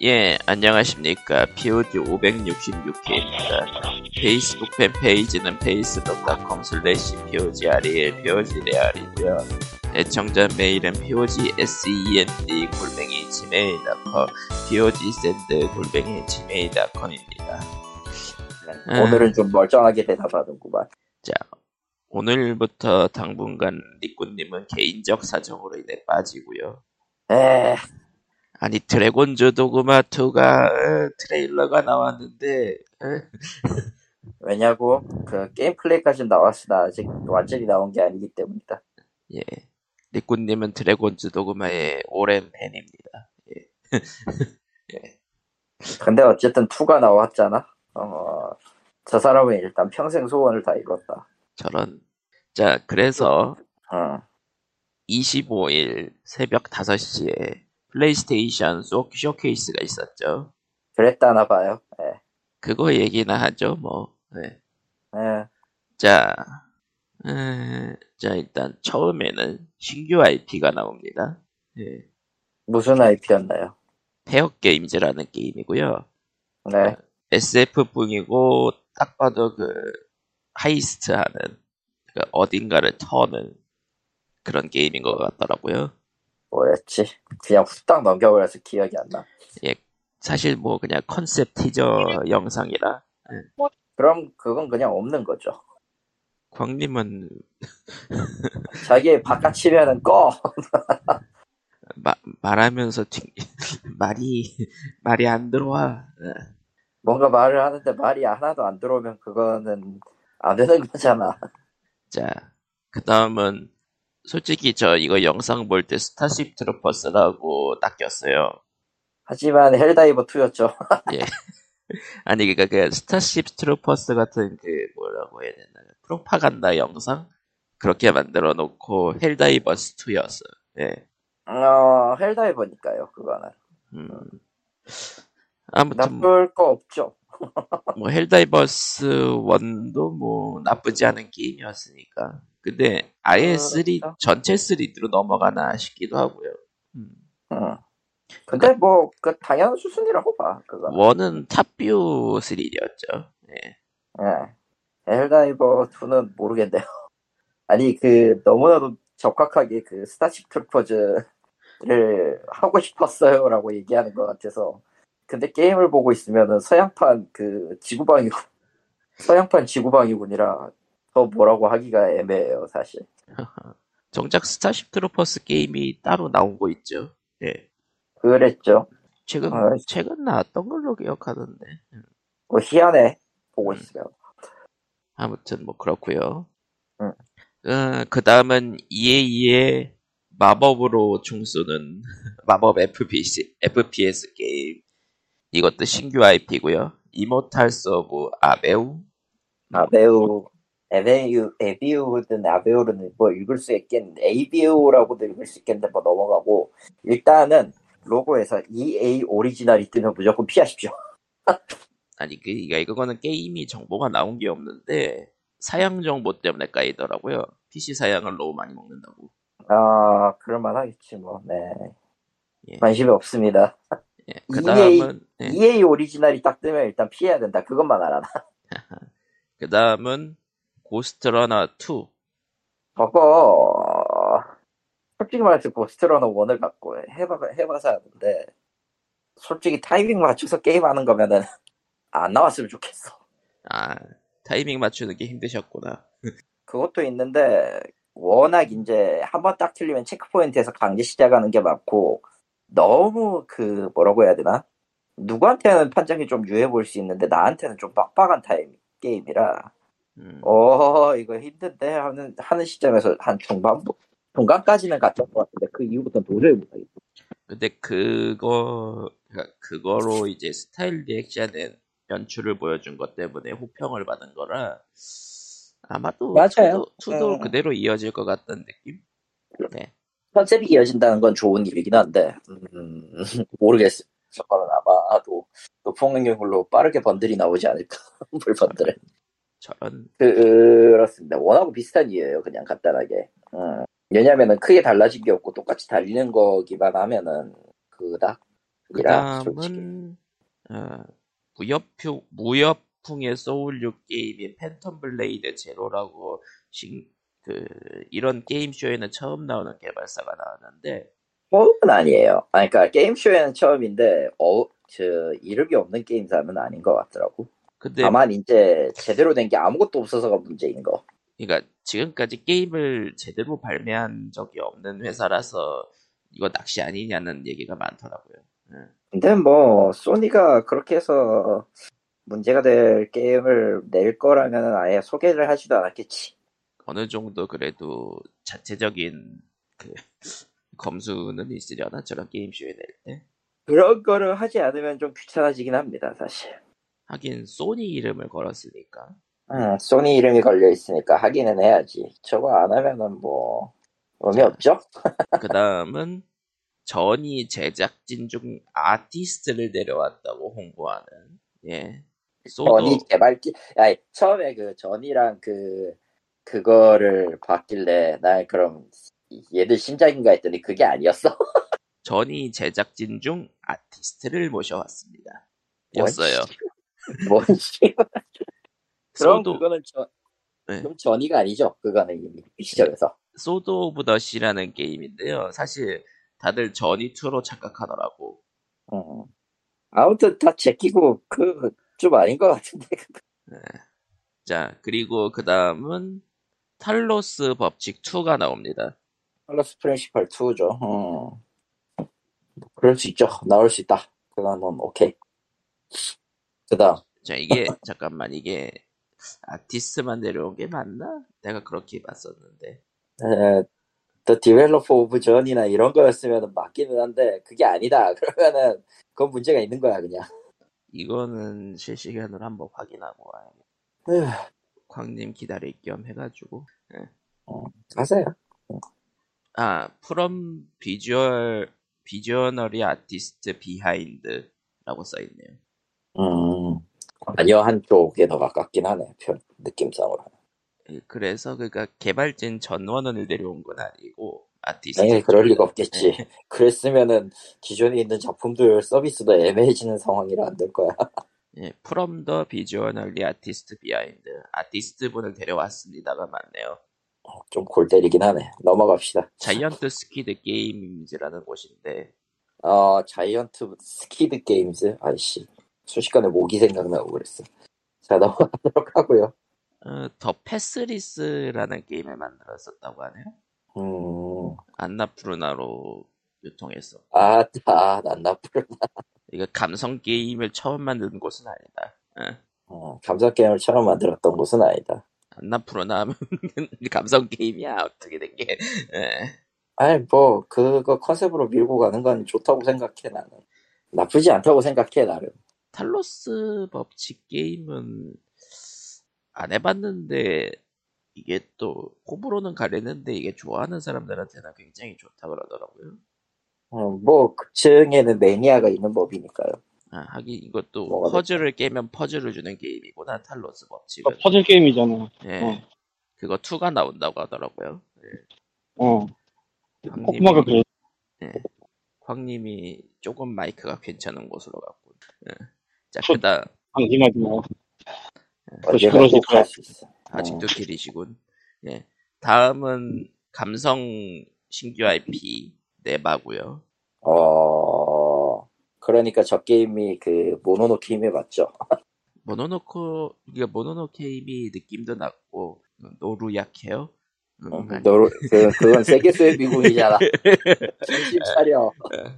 예, 안녕하십니까. POG 566회입니다. 페이스북 팬페이지는 facebook.com/POGREL, POGREL이고요. 애청자 메일은 POGSEND@gmail.com, POGSEND@gmail.com입니다. 오늘은 좀 멀쩡하게 대답하는구만. 자, 오늘부터 당분간 리꾸님은 개인적 사정으로 인해 빠지고요. 아니, 드래곤즈 도그마 2가 트레일러가 나왔는데 왜냐고? 그 게임 플레이까지는 나왔으나 아직 완전히 나온 게 아니기 때문이다. 예, 리꾸님은 드래곤즈 도그마의 오랜 팬입니다. 예. 예. 근데 어쨌든 2가 나왔잖아. 저 사람은 일단 평생 소원을 다 이뤘다. 저런. 자, 그래서 25일 새벽 5시에 플레이스테이션 쇼케이스가 있었죠. 그랬다나 봐요. 네. 그거 얘기나 하죠, 뭐. 네. 네. 자, 자, 일단 처음에는 신규 IP가 나옵니다. 네. 무슨 IP였나요? 페어 게임즈라는 게임이고요. 네. SF풍이고 딱 봐도 그 하이스트하는, 그러니까 어딘가를 터는 그런 게임인 것 같더라고요. 뭐였지? 그냥 후딱 넘겨버려서 기억이 안 나. 예, 사실 뭐 그냥 컨셉 티저 영상이라. 예. 그럼 그건 그냥 없는 거죠. 광님은 자기 바깥 치면은 꺼. 말하면서 말이 안 들어와. 뭔가 말을 하는데 말이 하나도 안 들어오면 그거는 안 되는 거잖아. 자, 그 다음은. 솔직히 저 이거 영상 볼 때 스타쉽 트루퍼스라고 딱 꼈어요. 하지만 헬다이버 2였죠. 예. 아니 그러니까 그 스타쉽 트루퍼스 같은 그 뭐라고 해야 되나, 프로파간다 영상 그렇게 만들어 놓고 헬다이버스 2였어. 예. 헬다이버니까요 그거는. 아무튼 나쁠 거 없죠. 뭐 헬다이버스 1도 뭐 나쁘지 않은 게임이었으니까. 근데 아예 3 전체 3로 넘어가나 싶기도 하고요. 근데 뭐 그 당연한 수순이라고 봐. 그거. 원은 탑뷰 3였죠. 예. 예. 헬다이버 2는 모르겠네요. 아니 그 너무나도 적확하게 그 스타쉽 트루퍼즈를 하고 싶었어요라고 얘기하는 것 같아서. 근데 게임을 보고 있으면은 서양판 그 지구방위군, 서양판 지구방위군이라. 뭐라고 하기가 애매해요 사실. 정작 스타쉽 트루퍼스 게임이 따로 나온 거 있죠. 예. 그랬죠. 최근 나왔던 걸로 기억하던데. 뭐 희한해 보고 있어요. 아무튼 뭐 그렇고요. 그 다음은 EA의 마법으로 총 쏘는 마법 FPS 게임. 이것도 신규 IP고요. 이모탈스 오브 아베움. 아베움. 에비우든 아베오르는 뭐 읽을 수 있겠는데, ABO라고도 읽을 수 있겠는데, 뭐 넘어가고, 일단은 로고에서 EA 오리지널이 뜨면 무조건 피하십시오. 아니, 그거는 게임이 정보가 나온 게 없는데, 사양 정보 때문에 까이더라고요. PC 사양을 너무 많이 먹는다고. 아, 그럴만 하겠지, 뭐, 네. 예. 관심이 없습니다. 예, 그 다음은 EA 오리지널이 딱 뜨면 일단 피해야 된다. 그것만 알아라. 그 다음은, 고스트 러너 2. 솔직히 말해서 고스트 러너 1을 갖고 해봐서 하는데, 솔직히 타이밍 맞춰서 게임하는 거면은 안 나왔으면 좋겠어. 아, 타이밍 맞추는 게 힘드셨구나. 그것도 있는데 워낙 이제 한번 딱 틀리면 체크포인트에서 강제 시작하는 게 많고, 너무 그 뭐라고 해야 되나, 누구한테는 판정이 좀 유해 보일 수 있는데 나한테는 좀 빡빡한 게임이라 이거 힘든데 하는 시점에서 한 중간까지는 갔던 것 같은데, 그 이후부터는 도저히 못하겠어. 근데 그거로 이제 스타일 리액션의 연출을 보여준 것 때문에 호평을 받은 거라, 아마도 맞아요. 투도 그대로 이어질 것 같다는 느낌? 네. 컨셉이 이어진다는 건 좋은 일이긴 한데, 모르겠어요. 저거는 아마도 높은 능률로 빠르게 번들이 나오지 않을까. 물번들은. 그렇습니다. 원하고 비슷한 이유예요, 그냥 간단하게. 왜냐면은 크게 달라진 게 없고 똑같이 달리는 거기만 하면은 그다 그 다음은 무협풍의 소울류 게임인 팬텀 블레이드 제로라고 이런 게임쇼에는 처음 나오는 개발사가 나왔는데 처음은 아니에요. 아니, 그러니까 게임쇼에는 처음인데 이름이 없는 게임사는 아닌 것 같더라고. 근데 다만 이제 제대로 된 게 아무것도 없어서가 문제인 거. 그러니까 지금까지 게임을 제대로 발매한 적이 없는 회사라서 이거 낚시 아니냐는 얘기가 많더라고요. 근데 뭐 소니가 그렇게 해서 문제가 될 게임을 낼 거라면 아예 소개를 하지도 않았겠지. 어느 정도 그래도 자체적인 검수는 있으려나 저런 게임쇼에 낼 때? 그런 거를 하지 않으면 좀 귀찮아지긴 합니다, 사실. 하긴 소니 이름을 걸었으니까. 소니 이름이 걸려있으니까 하기는 해야지. 저거 안 하면은 뭐 의미 없죠? 그 다음은 전이 제작진 중 아티스트를 데려왔다고 홍보하는, 예. 전이 개발진, 처음에 그 전이랑 그거를 봤길래 난 그럼 얘들 신작인가 했더니 그게 아니었어. 전이 제작진 중 아티스트를 모셔왔습니다. 였어요. 뭔지. 그럼 그거는 그럼 전이가 아니죠. 그거는 이미 시절에서. 소드 오브 더시라는 게임인데요. 사실 다들 전이2로 착각하더라고. 아무튼 다 제끼고 좀 아닌 것 같은데. 네. 자, 그리고 그 다음은 탈로스 법칙 2가 나옵니다. 탈로스 프린시플 2죠. 그럴 수 있죠. 나올 수 있다. 그건 오케이. 그 다음. 자, 이게 아티스트만 내려온 게 맞나? 내가 그렇게 봤었는데. 더 디벨로퍼 오브 전이나 이런 거였으면 맞기는 한데 그게 아니다. 그러면은 그건 문제가 있는 거야 그냥. 이거는 실시간으로 한번 확인하고 와야겠다. 광님 기다릴 겸 해가지고. 가세요. 프롬 비주얼리 아티스트 비하인드라고 써있네요. 아니요, 한쪽에 더 가깝긴 하네, 느낌상으로. 그래서, 그니까, 개발진 전원을 내려온 건 아니고, 아티스트. 네, 그럴 리가 없겠지. 그랬으면은, 기존에 있는 작품들 서비스도 애매해지는 상황이라 안 될 거야. 예, From the Visually Artist Behind. 아티스트 분을 데려왔습니다가 맞네요. 좀 골 때리긴 하네. 넘어갑시다. 자이언트 스키드 게임즈라는 곳인데. 자이언트 스키드 게임즈? 아이씨. 순식간에 목이 생각나고 그랬어. 자, 넘어가도록 하고요. 더 패스리스라는 게임을 만들었었다고 하네요. 안나푸르나로 유통했어. 안나푸르나. 이거 감성 게임을 처음 만든 곳은 아니다. 감성 게임을 처음 만들었던 곳은 아니다. 안나푸르나 하면 감성 게임이야. 어떻게 된 게. 아니 뭐 그거 컨셉으로 밀고 가는 건 좋다고 생각해 나는. 나쁘지 않다고 생각해 나름. 탈로스 법칙 게임은 안 해봤는데 이게 또 호불호는 가리는데 이게 좋아하는 사람들한테는 굉장히 좋다 그러더라고요. 뭐 그 층에는 매니아가 있는 법이니까요. 하긴 이것도 퍼즐을 깨면 퍼즐을 주는 게임이구나. 탈로스 법칙은. 퍼즐 게임이잖아. 예. 그거 2가 나온다고 하더라고요. 예. 코코마가 그래. 예. 광님이 조금 마이크가 괜찮은 곳으로 갔고. 예. 자, 그다음. 아직도 길이시군. 예. 다음은 감성 신규 IP 네바고요. 그러니까 저 게임이 그 모노노케임이 맞죠? 모노노케임이 느낌도 났고 노루 약해요. 그건 세계수의 미국이잖아. 정신 차려.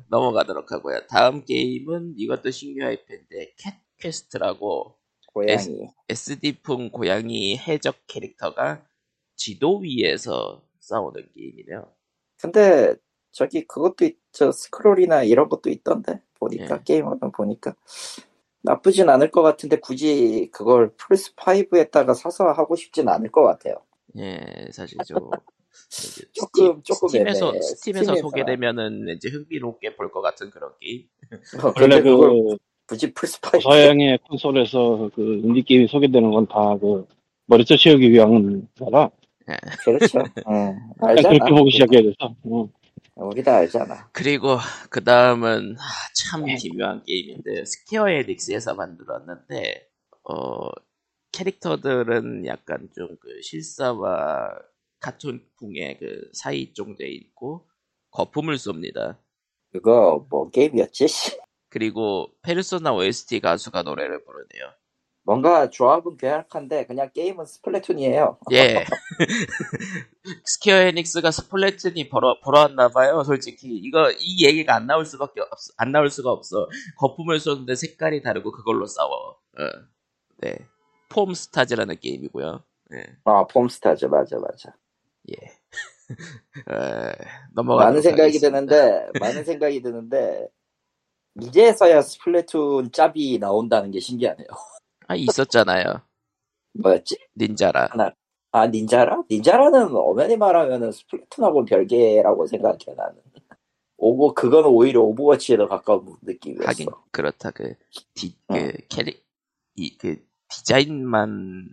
넘어가도록 하고요. 다음 게임은 이것도 신규 IP인데 캣퀘스트라고 고양이. SD풍 고양이 해적 캐릭터가 지도 위에서 싸우는 게임이네요. 근데 저기 그것도 스크롤이나 이런 것도 있던데 보니까. 게임은 보니까 나쁘진 않을 것 같은데 굳이 그걸 플스5에다가 사서 하고 싶진 않을 것 같아요. 예, 사실 조금 스팀에서 소개되면은 왠지 흥미롭게 볼 것 같은 그런 게임. 원래 그 굳이 플스5 서양의 콘솔에서 그 인디 게임이 소개되는 건 다 그 머리채 채우기 위한 거라. 그렇죠. 그렇게 보기 시작해야 돼서. 거기다 알잖아. 그리고 그 다음은 참 기묘한 게임인데 스퀘어 에닉스에서 만들었는데 캐릭터들은 약간 좀 그 실사와 카툰풍의 그 사이쪽 돼 있고 거품을 쏩니다. 그거 뭐 게임이었지? 그리고 페르소나 OST 가수가 노래를 부르네요. 뭔가 조합은 괴락한데 그냥 게임은 스플래툰이에요. 예. 스퀘어 에닉스가 스플래툰이 벌어왔나봐요. 솔직히 이거 이 얘기가 안 나올 수밖에 없어. 안 나올 수가 없어. 거품을 쏘는데 색깔이 다르고 그걸로 싸워. 네. 폼스타즈라는 게임이고요. 네. 폼스타즈 맞아. 예. 많은 생각이 드는데 이제서야 스플래툰 짭이 나온다는 게 신기하네요. 있었잖아요. 뭐였지? 닌자라. 닌자라? 닌자라는 엄연히 말하면은 스플래툰하고는 별개라고 생각해, 나는. 그건 오히려 오버워치에 더 가까운 느낌이었어. 하긴, 그렇다. 디자인만,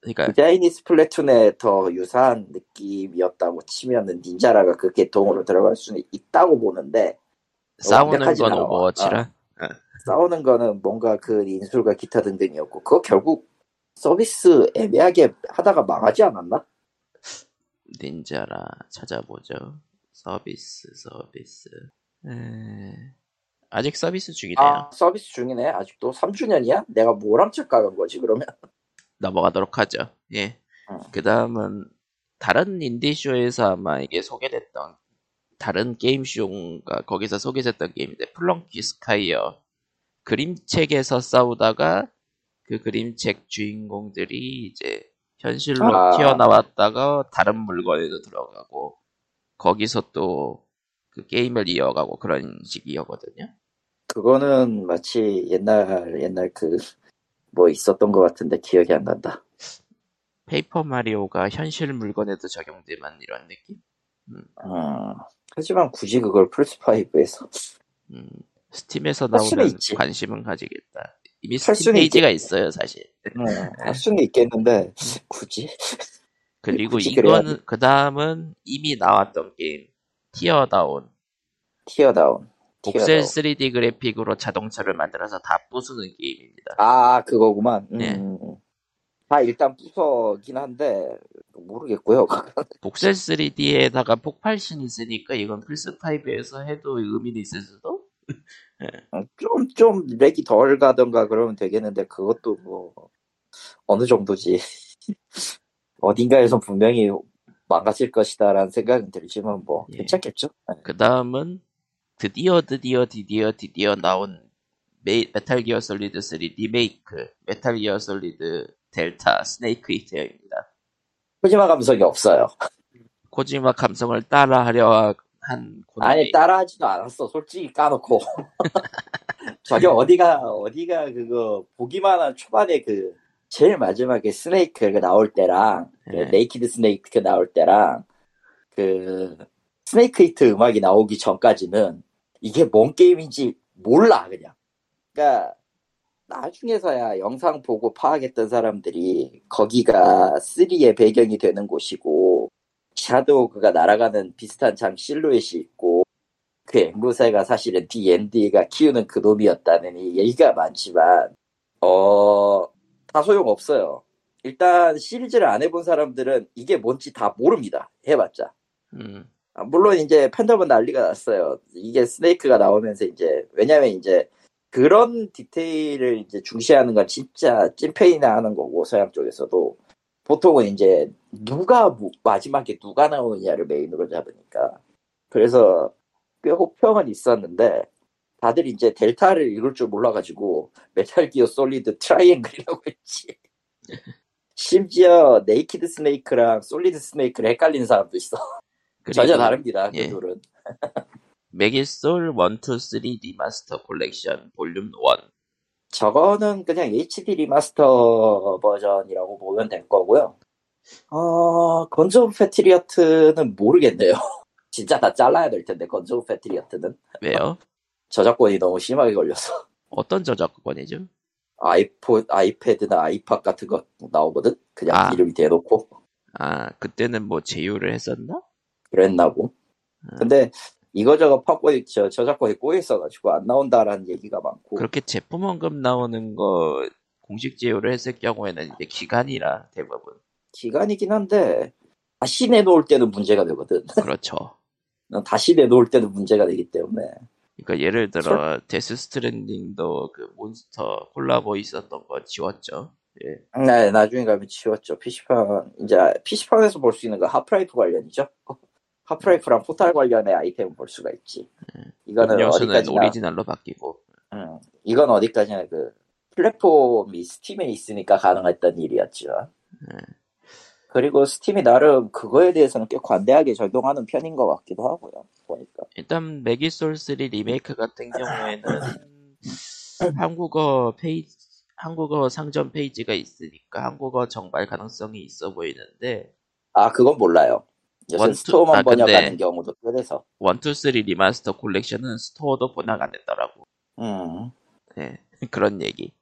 그러니까. 디자인이 스플래툰에 더 유사한 느낌이었다고 치면은 닌자라가 그 계통으로 들어갈 수는 있다고 보는데. 싸우는 건 오버워치라? 싸우는 거는 뭔가 그 인술과 기타 등등이었고 그거 결국 서비스 애매하게 하다가 망하지 않았나? 닌자라 찾아보죠. 서비스 아직 서비스 중이네요. 서비스 중이네. 아직도 3주년이야? 내가 뭐람책 가는 거지 그러면? 넘어가도록 하죠. 예. 그 다음은 다른 인디쇼에서 아마 이게 소개됐던 다른 게임쇼인가 거기서 소개됐던 게임인데 플렁키 스카이어 그림책에서 싸우다가 그 그림책 주인공들이 이제 현실로 튀어나왔다가 다른 물건에도 들어가고 거기서 또 그 게임을 이어가고 그런 식이거든요. 그거는 마치 옛날 그 뭐 있었던 것 같은데 기억이 안 난다. 페이퍼 마리오가 현실 물건에도 적용되면 이런 느낌? 하지만 굳이 그걸 플스5에서 스팀에서 나오면 관심은 가지겠다. 이미 스팀 페이지가 있어요, 사실. 할 수는 있겠는데 굳이. 그리고 이거는 그 다음은 이미 나왔던 게임 티어다운. 복셀 3D 그래픽으로 자동차를 만들어서 다 부수는 게임입니다. 그거구만. 네. 일단 부서긴 한데 모르겠고요. 복셀 3D에다가 폭발신이 있으니까 이건 플스5에서 해도 의미는 있을 수도? 좀 렉이 덜 가던가 그러면 되겠는데 그것도 뭐 어느 정도지. 어딘가에선 분명히 망가질 것이다 라는 생각은 들지만 뭐 괜찮겠죠? 그 다음은 드디어 나온 메탈 기어 솔리드 3 리메이크 메탈 기어 솔리드 델타 스네이크 이테어입니다. 코지마 감성이 없어요. 코지마 감성을 따라하려 한 코나미. 아니 따라하지도 않았어. 솔직히 까놓고. 저게 어디가 그거 보기만 한 초반에 그 제일 마지막에 스네이크가 나올 때랑 네이키드 스네이크가 나올 때랑 그 스네이크 히트 음악이 나오기 전까지는 이게 뭔 게임인지 몰라 그냥. 그러니까 나중에서야 영상 보고 파악했던 사람들이 거기가 3의 배경이 되는 곳이고 샤도우 그가 날아가는 비슷한 장 실루엣이 있고 그 앵무새가 사실은 D&D가 키우는 그 놈이었다느니 얘기가 많지만 다 소용없어요. 일단 시리즈를 안 해본 사람들은 이게 뭔지 다 모릅니다. 해봤자. 물론 이제 팬덤은 난리가 났어요. 이게 스네이크가 나오면서 이제 왜냐면 이제 그런 디테일을 이제 중시하는 건 진짜 찐페이나 하는 거고 서양 쪽에서도 보통은 이제 마지막에 누가 나오느냐를 메인으로 잡으니까 그래서 꽤 호평은 있었는데 다들 이제 델타를 이룰 줄 몰라가지고 메탈 기어 솔리드 트라이앵글이라고 했지. 심지어 네이키드 스네이크랑 솔리드 스네이크를 헷갈리는 사람도 있어. 전혀 다릅니다. 그 둘은. 메기솔 1,2,3 리마스터 콜렉션 볼륨 1. 저거는 그냥 HD 리마스터 버전이라고 보면 될 거고요. 건즈 오브 패트리어트는 모르겠네요. 진짜 다 잘라야 될 텐데 건즈 오브 패트리어트는. 왜요? 저작권이 너무 심하게 걸려서. 어떤 저작권이죠? 아이패드나 아이팟 같은 거 나오거든? 그냥 이름이 대놓고. 그때는 뭐 제휴를 했었나? 그랬나 보. 근데 이거저거 팝권이 저작권이 꼬여있어가지고 안 나온다라는 얘기가 많고. 그렇게 제품 언급 나오는 거 공식 제휴를 했을 경우에는 이제 기간이라 대부분. 기간이긴 한데 다시 내놓을 때는 문제가 되거든. 그렇죠. 다시 내놓을 때도 문제가 되기 때문에. 그러니까 예를 들어 데스 스트랜딩도 그 몬스터 콜라보 있었던 거 지웠죠. 예. 네, 나중에 가면 지웠죠. PC판 이제 PC판에서 볼 수 있는 거 하프라이프 관련이죠. 하프라이프랑 포탈 관련의 아이템을 볼 수가 있지. 이거는 어디까지나 오리지널로 바뀌고. 이건 어디까지나 그 플랫폼이 스팀에 있으니까 가능했던 일이었죠. 그리고 스팀이 나름 그거에 대해서는 꽤 관대하게 절동하는 편인 것 같기도 하고요. 보니까. 일단 메기솔3 리메이크 같은 경우에는 한국어 상점 페이지가 있으니까 한국어 정발 가능성이 있어 보이는데. 아, 그건 몰라요. 요새 스토어만 번역하는 경우도 그래서 1, 2, 3 리마스터 콜렉션은 스토어도 번역 안 된다라고. 네, 그런 얘기.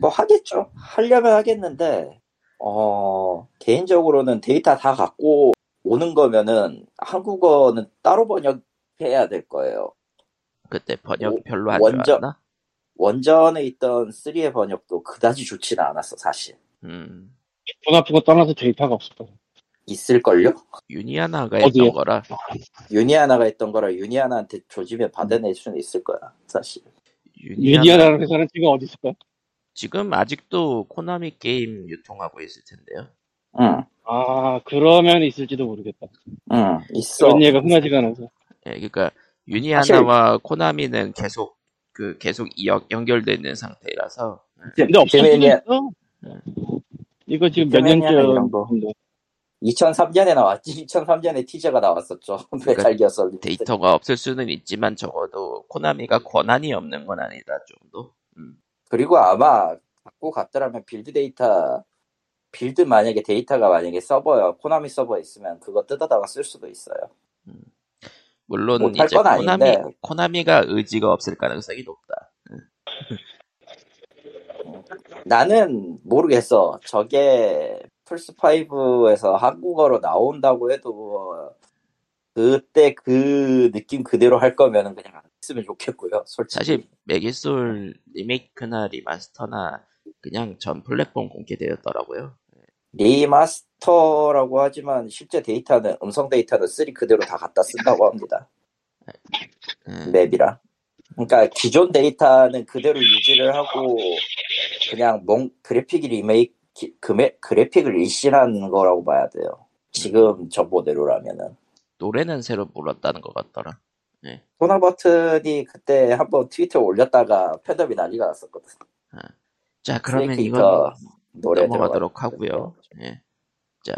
뭐 하겠죠. 하려면 하겠는데 개인적으로는 데이터 다 갖고 오는 거면은 한국어는 따로 번역해야 될 거예요. 그때 번역 별로 안 좋았나? 원전에 있던 3의 번역도 그다지 좋지는 않았어 사실. 돈 아픈 거 떠나서 데이터가 없었다고. 있을걸요? 유니아나가 했던 거라. 유니아나한테 조짐에 받아낼 수는 있을 거야, 사실. 유니아나라는 회사는 지금 어디 있을까? 지금 아직도 코나미 게임 유통하고 있을 텐데요. 응. 아, 그러면 있을지도 모르겠다. 응, 있어. 그런 얘기가 흔하지가 않아서. 예, 그러니까 유니아나와 사실... 코나미는 계속 연결돼 있는 상태라서. 근데 없어지겠어? 이거 지금 몇 년째 정도. 2003년에 나왔지. 2003년에 티저가 나왔었죠. 그러니까 메탈기어설리 데이터가 없을 수는 있지만 적어도 코나미가 권한이 없는 건 아니다 정도. 그리고 아마 갖고 갔더라면 빌드 만약에 데이터가 만약에 서버요 코나미 서버에 있으면 그거 뜯어다가 쓸 수도 있어요. 물론 이제 코나미가 의지가 없을 가능성이 높다. 나는 모르겠어. 저게 플스5에서 한국어로 나온다고 해도 그때 그 느낌 그대로 할 거면 그냥 안 했으면 좋겠고요. 솔직히. 사실 메기솔 리메이크나 리마스터나 그냥 전 플랫폼 공개되었더라고요. 리마스터라고 하지만 실제 데이터는 음성 데이터는 3 그대로 다 갖다 쓴다고 합니다. 맵이랑. 그러니까 기존 데이터는 그대로 유지를 하고 그냥 그래픽이 리메이크 그래픽을 일신한 거라고 봐야 돼요. 지금 정보대로라면은. 노래는 새로 불렀다는 것 같더라. 네. 토나버튼이 그때 한번 트위터에 올렸다가 팬덤이 난리가 났었거든. 아. 자, 그러면 이거 노래 넘어가도록 하고요. 네. 자,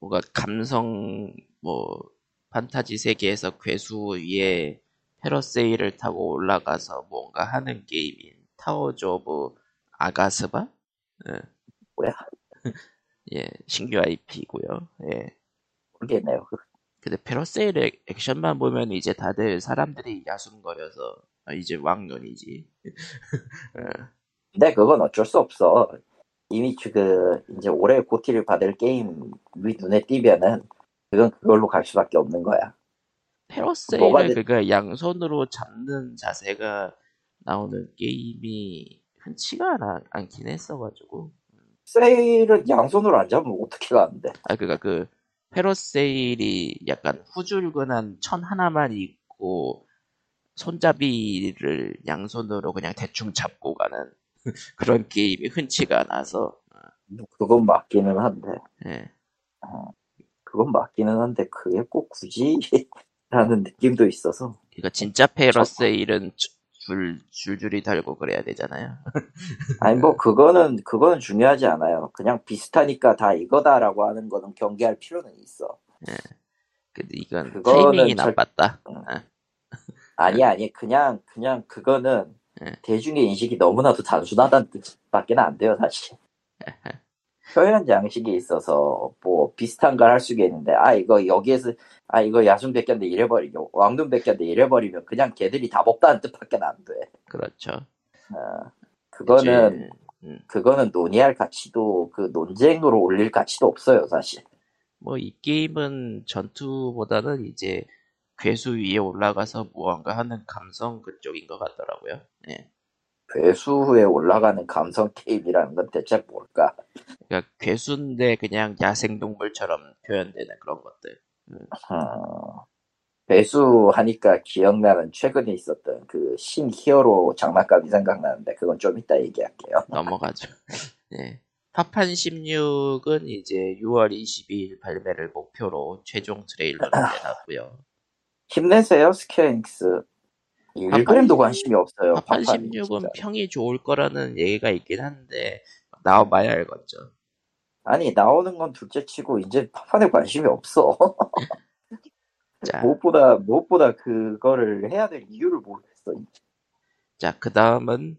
뭔가 감성 판타지 세계에서 괴수 위에 페러세일을 타고 올라가서 뭔가 하는 게임인 타워즈 오브 아가스바? 네. 뭐야? 예, 신규 IP고요. 예, 모르겠네요. 근데 페러세일 액션만 보면 이제 다들 사람들이 야숨거려서 이제 왕년이지. 근데 그건 어쩔 수 없어. 이미 이제 올해 고티를 받을 게임 위 눈에 띄면은 그건 그걸로 갈 수밖에 없는 거야. 페러세일을 그러니까 양손으로 잡는 자세가 나오는 게임이 흔치가 않긴 했어가지고. 세일은 양손으로 안 잡으면 어떻게 가는데? 아, 그니까 페러세일이 약간 후줄근한 천 하나만 있고, 손잡이를 양손으로 그냥 대충 잡고 가는 그런 게임이 흔치가 않아서. 그건 맞기는 한데. 네. 그건 맞기는 한데, 그게 꼭 굳이? 라는 느낌도 있어서. 그니까 진짜 페러세일은 줄줄이 달고 그래야 되잖아요. 아니 그거는 중요하지 않아요. 그냥 비슷하니까 다 이거다라고 하는 거는 경계할 필요는 있어. 예. 근데 이건 타이밍이 나빴다. 아니 그냥 그거는 대중의 인식이 너무나도 단순하다는 뜻밖에 안 돼요 사실. 표현 양식이 있어서 비슷한 걸 할 수가 있는데 이거 야숨 벗겼는데 이래버리고 왕눈 벗겼는데 이래버리면 그냥 걔들이 다 먹다는 뜻밖에 안 돼. 그렇죠. 그거는 논의할 가치도 논쟁으로 올릴 가치도 없어요 사실. 이 게임은 전투보다는 이제 괴수 위에 올라가서 무언가 하는 감성 그쪽인 것 같더라고요. 예. 괴수에 올라가는 감성 게임이라는 건 대체 뭘까? 그러니까 괴수인데 그냥 야생동물처럼 표현되는 그런 것들. 괴수 하니까 기억나는 최근에 있었던 그 신히어로 장난감이 생각나는데 그건 좀 이따 얘기할게요. 넘어가죠. 네. 파판 16은 이제 6월 22일 발매를 목표로 최종 트레일러를 내놨고요. 힘내세요, 스퀘어닉스. 1그램도 관심이 없어요. 파판 16은 평이 좋을 거라는 얘기가 있긴 한데 나와봐야 알겠죠. 아니 나오는 건 둘째치고 이제 파판에 관심이 없어. 자, 무엇보다 그거를 해야 될 이유를 모르겠어. 자, 그 다음은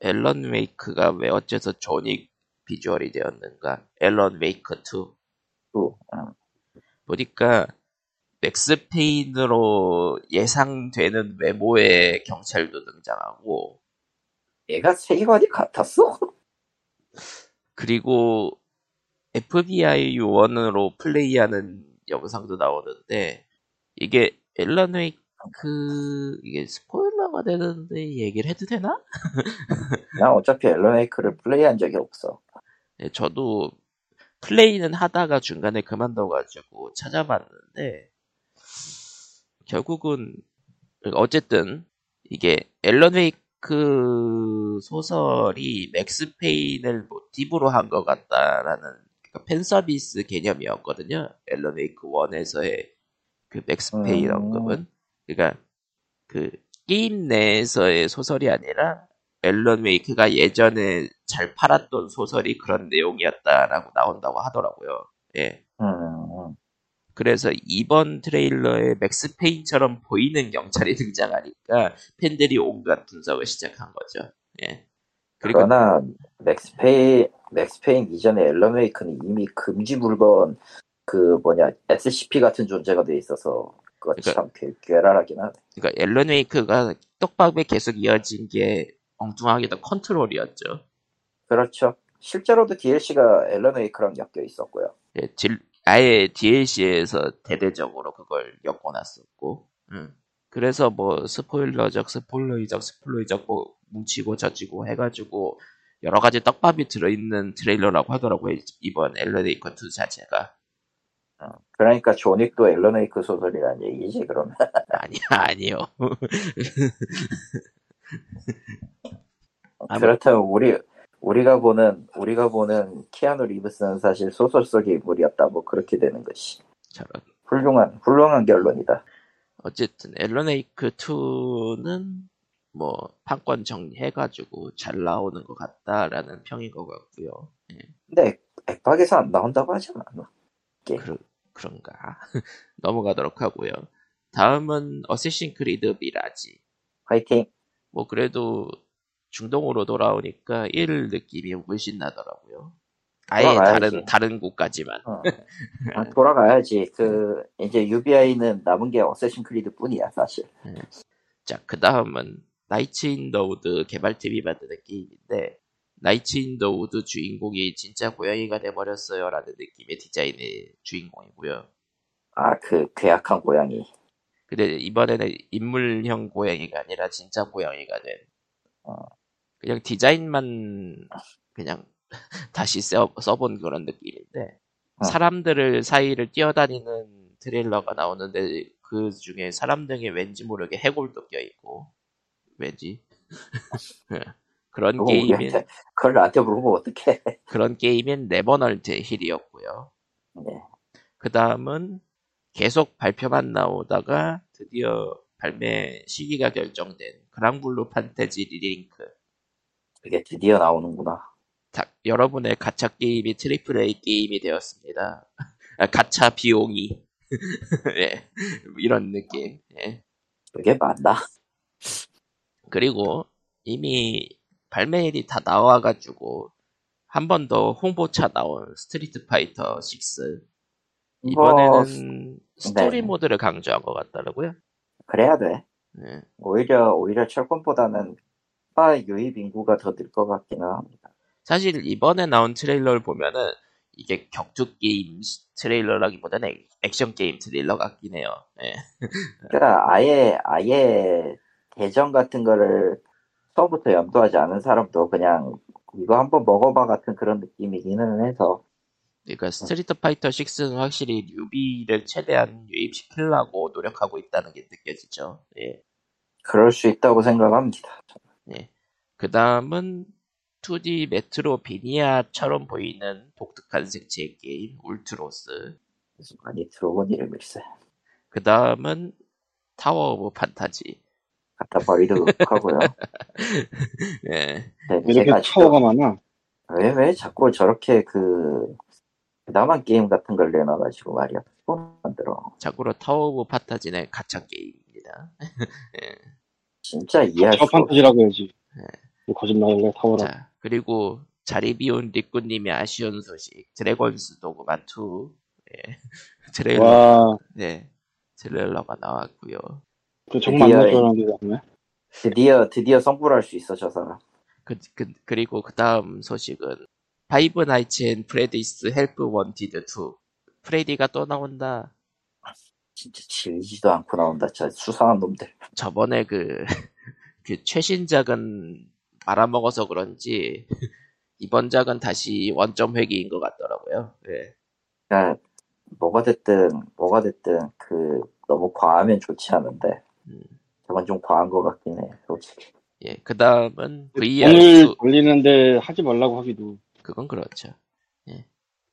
앨런 웨이크가 왜 어째서 존이 비주얼이 되었는가? 앨런 웨이크 2. 보니까 맥스 페인으로 예상되는 외모의 경찰도 등장하고. 얘가 세계관이 같았어? 그리고 FBI 요원으로 플레이하는 영상도 나오는데, 이게 앨런 웨이크, 이게 스포일러가 되는데 얘기를 해도 되나? 난 어차피 앨런 웨이크를 플레이한 적이 없어. 네, 저도 플레이는 하다가 중간에 그만둬가지고 찾아봤는데, 결국은, 어쨌든, 이게 앨런 웨이크 소설이 맥스 페인을 모티브로 한 것 같다라는, 팬서비스 개념이었거든요. 앨런 웨이크 1에서의 그 맥스 페인 언급은. 그러니까 그 게임 내에서의 소설이 아니라 앨런 웨이크가 예전에 잘 팔았던 소설이 그런 내용이었다라고 나온다고 하더라고요. 예. 그래서 이번 트레일러에 맥스 페인처럼 보이는 경찰이 등장하니까 팬들이 온갖 분석을 시작한 거죠. 예. 그러나 맥스페인 이전에 앨런 웨이크는 이미 금지 물건 SCP 같은 존재가 돼 있어서 그거 참 괴랄하긴 하네. 그러니까 앨런 웨이크가 떡밥에 계속 이어진 게 엉뚱하게도 컨트롤이었죠. 그렇죠. 실제로도 DLC가 앨런 웨이크랑 엮여 있었고요. 예, 아예 DLC에서 대대적으로 그걸 엮어놨었고. 그래서 뭐 스포일러적 뭐 뭉치고 젖히고 해가지고 여러 가지 떡밥이 들어있는 트레일러라고 하더라고요, 이번 앨런 웨이크 2 자체가. 그러니까 존윅도 앨런 웨이크 소설이란 얘기지 그러면? 아니요. 그렇다면 우리가 보는 키아누 리브스는 사실 소설 속의 인물이었다, 뭐 그렇게 되는 것이. 저런. 훌륭한 결론이다. 어쨌든 앨런 웨이크 2는 뭐 판권 정리해가지고 잘 나오는 것 같다라는 평인 것 같고요. 예. 근데 액박에서 안 나온다고 하지 않나? 그런가? 넘어가도록 하고요. 다음은 어쌔신 크리드 미라지. 화이팅! 뭐 그래도 중동으로 돌아오니까 1 느낌이 훨씬 나더라고요. 아예 돌아가야지. 다른 곳까지만. 돌아가야지. 이제 UBI는 남은 게 어쌔신 크리드 뿐이야 사실. 자, 그 다음은 나이츠 인더 우드 개발팀이 만드는 게임인데, 나이츠 인더 우드 주인공이 진짜 고양이가 돼버렸어요 라는 느낌의 디자인의 주인공이고요. 아, 그 괴악한 고양이. 근데 이번에는 인물형 고양이가 아니라 진짜 고양이가 된. 그냥 디자인만 그냥 다시 써본 그런 느낌인데, 사람들을 사이를 뛰어다니는 트레일러가 나오는데 그 중에 사람 등에 왠지 모르게 해골도 껴있고 왠지 그런 게임인 그걸 나한테 물어보면 어떡해. 그런 게임인 레버넌트 힐이었고요. 네. 그 다음은 계속 발표만 나오다가 드디어 발매 시기가 결정된 그랑블루 판타지 리링크. 이게 드디어 나오는구나. 여러분의 가챠 게임이 트리플 A 게임이 되었습니다. 아, 가챠 비용이. 네, 이런 느낌. 네. 그게 맞나? 그리고 이미 발매일이 다 나와가지고 한 번 더 홍보차 나온 스트리트 파이터 6. 이번에는 스토리 모드를 강조한 것 같더라고요. 그래야 돼. 네. 오히려 철권보다는 파 유입 인구가 더 늘 것 같기는 합니다. 사실 이번에 나온 트레일러를 보면은 이게 격투 게임 트레일러라기보다는 액션 게임 트레일러 같긴 해요. 네. 그러니까 아예 대전 같은 거를 처음부터 염두하지 않은 사람도 그냥 이거 한번 먹어봐 같은 그런 느낌이기는 해서. 그러니까 스트리트 파이터 6는 확실히 뉴비를 최대한 유입시키려고 노력하고 있다는 게 느껴지죠. 예. 그럴 수 있다고 생각합니다. 예. 그 다음은 2D 메트로비니아처럼 보이는 독특한 색채의 게임 울트로스. 많이 들어본 이름일세. 그 다음은 타워 오브 판타지. 갖다 버리도록 하고요. 예. 이렇게 타워가 많아. 왜 자꾸 저렇게 나만 게임 같은 걸 내놔가지고 말이야. 또 만들어. 자꾸로 타워 오브 판타지는 가짜 게임입니다. 예. 진짜 이해할 수 없어. 판타지라고 해야지. 예. 거짓말이네 타워라. 자, 그리고 자리비온 리꾸님의 아쉬운 소식. 드래곤스 도그마 2. 예. 트레일러. 네. 트레일러가 나왔고요. 그 정말 안 나왔는데 없네. 드디어 성불할 수 있어 저 사람. 그리고 그 다음 소식은. 파이브 나이츠 앤 프레디스 헬프 원티드 2. 프레디가 또 나온다. 진짜 질리지도 않고 나온다. 저 수상한 놈들. 저번에 그 최신작은 말아먹어서 그런지 이번 작은 다시 원점 회귀인 것 같더라고요. 예. 그러니까 뭐가 됐든 그 너무 과하면 좋지 않은데 저건 좀 과한 것 같긴 해. 솔직히. 예. 그 다음은 VR. 돈을 돌리는데 하지 말라고 하기도. 그건 그렇죠. 예.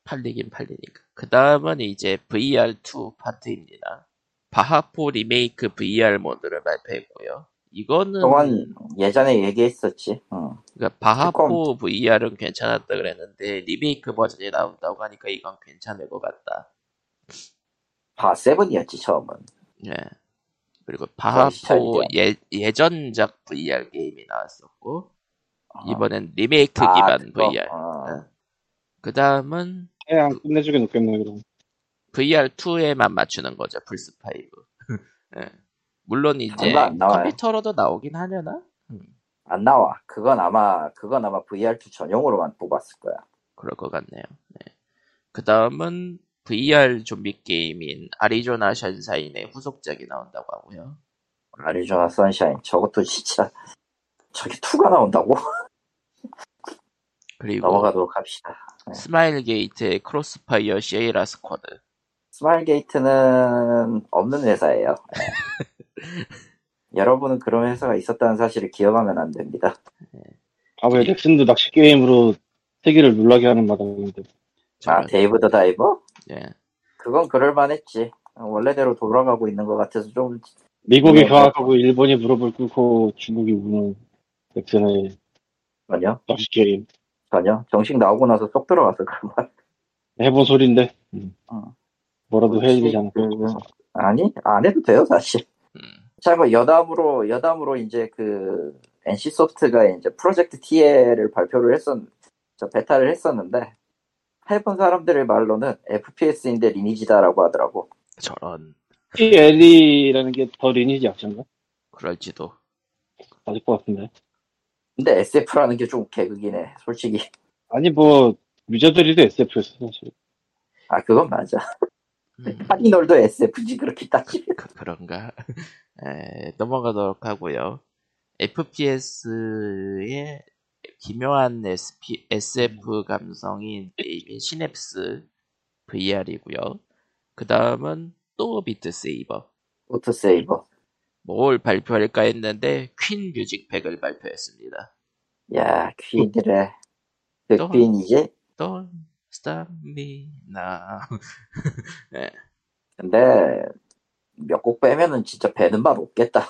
팔리긴 팔리니까. 그 다음은 이제 VR2 파트입니다. 바하포 리메이크 VR 모드를 발표했고요. 이거는 그건 예전에 얘기했었지. 그러니까 바하포 VR은 괜찮았다 그랬는데 리메이크 버전이 나온다고 하니까 이건 괜찮을 것 같다. 바7이었지 처음은. 예. 그리고 바하포 예전작 VR 게임이 나왔었고 이번엔 리메이크 기반 VR. 그 다음은 그냥 끝내주게 높겠네 그럼. VR2에만 맞추는 거죠 플스5. 네. 물론 이제 컴퓨터로도 나오긴 하려나? 안 나와. 그건 아마 VR2 전용으로만 뽑았을 거야. 그럴 것 같네요. 네. 그 다음은 VR 좀비 게임인 아리조나 선샤인의 후속작이 나온다고 하고요. 아리조나 선샤인 저것도 진짜. 저기 2가 나온다고? 그리고 넘어가도록 합시다. 네. 스마일 게이트의 크로스파이어 시에이라 스쿼드. 스마일 게이트는 없는 회사예요. 여러분은 그런 회사가 있었다는 사실을 기억하면 안 됩니다. 네. 아, 왜 넥슨도 낚시 게임으로 세계를 놀라게 하는 마당인데. 아, 데이브 더 다이버? 예. 그건 그럴만했지. 원래대로 돌아가고 있는 것 같아서 좀. 미국이 경악하고 일본이 무릎을 꿇고 중국이 우는 액션의 낚시 게임. 전혀 정식 나오고 나서 쏙 들어갔어 그런 말. 해본 소리인데. 뭐라도 해야 되지 않을까? 아니 안 해도 돼요 사실. 자, 뭐 여담으로 이제 그 NC 소프트가 이제 프로젝트 TA를 발표를 베타를 했었는데 해본 사람들의 말로는 FPS인데 리니지다라고 하더라고. 저런. TL이라는 게 더 리니지 약자인가? 그럴지도. 맞을 것 같은데. 근데 SF라는 게 좀 개극이네, 솔직히. 아니, 뭐, 유저들이도 SF였어, 사실. 아, 그건 맞아. 파니널도 SF지, 그렇게 따지면. 그런가? 넘어가도록 하고요. FPS의 기묘한 SF 감성인 게임인 시냅스 VR이고요. 그 다음은 또 비트 세이버. 뭘 발표할까 했는데 퀸 뮤직팩을 발표했습니다. 야, 퀸이래. 그 퀸이지? Don't stop me now. 네. 근데 몇 곡 빼면은 진짜 배는 맛 없겠다.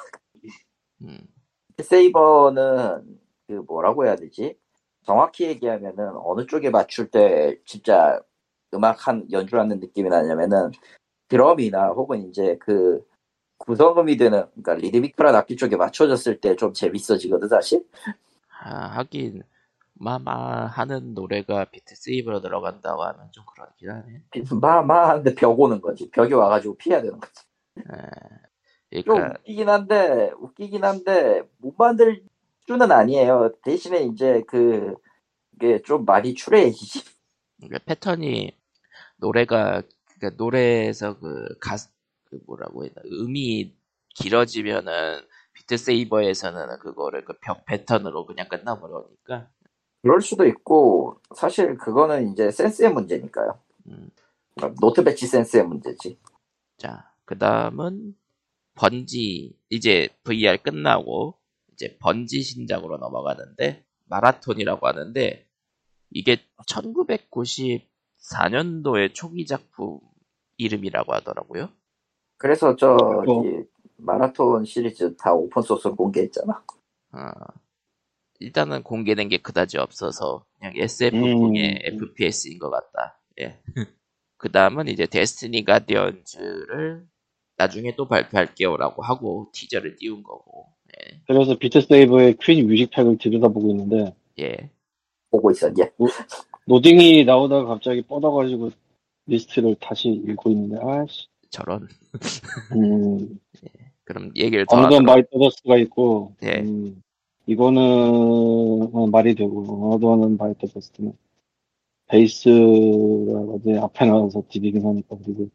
비트 세이버는 그 뭐라고 해야 되지? 정확히 얘기하면은 어느 쪽에 맞출 때 진짜 음악 한 연주하는 느낌이 나냐면은 드럼이나 혹은 이제 그 구성음이 되는, 그러니까 리드미컬한 악기 쪽에 맞춰졌을 때 좀 재밌어지거든 사실. 아, 하긴 마마 하는 노래가 비트 세이브로 들어간다고 하면 좀 그렇긴 하네. 마마 하는데 벽 오는 거지. 벽이 와가지고 피해야 되는 거지. 아, 그러니까 좀 웃기긴 한데 못 만들 줄은 아니에요. 대신에 이제 그게 좀 많이 추레해지지. 패턴이 노래가 그러니까 노래에서 그 가사 그 뭐라고 해야 되나 음이 길어지면은 비트 세이버에서는 그거를 그 벽 패턴으로 그냥 끝나버리니까. 그럴 수도 있고 사실 그거는 이제 센스의 문제니까요. 그러니까 노트 배치 센스의 문제지. 자, 그다음은 번지 이제 VR 끝나고 이제 번지 신작으로 넘어가는데 마라톤이라고 하는데 이게 1994년도의 초기 작품 이름이라고 하더라고요. 그래서 저 마라톤 시리즈 다 오픈소스로 공개했잖아. 아, 일단은 공개된 게 그다지 없어서 그냥 SF풍의 FPS인 것 같다. 예. 그 다음은 이제 데스티니 가디언즈를 나중에 또 발표할게요라고 하고 티저를 띄운 거고. 예. 그래서 비트세이버의 퀸 뮤직팩을 들여다보고 있는데. 예. 보고 있었냐? 노딩이 나오다가 갑자기 뻗어가지고 리스트를 다시 읽고 있는데 아씨. 저런. 예. 그럼 얘기를 더. 어느덧 마이 더더스가 있고. 예. 이거는 말이 되고 어느덧은 마이 더더스는 베이스가 이제 앞에 나와서 디비긴 하니까 그리고.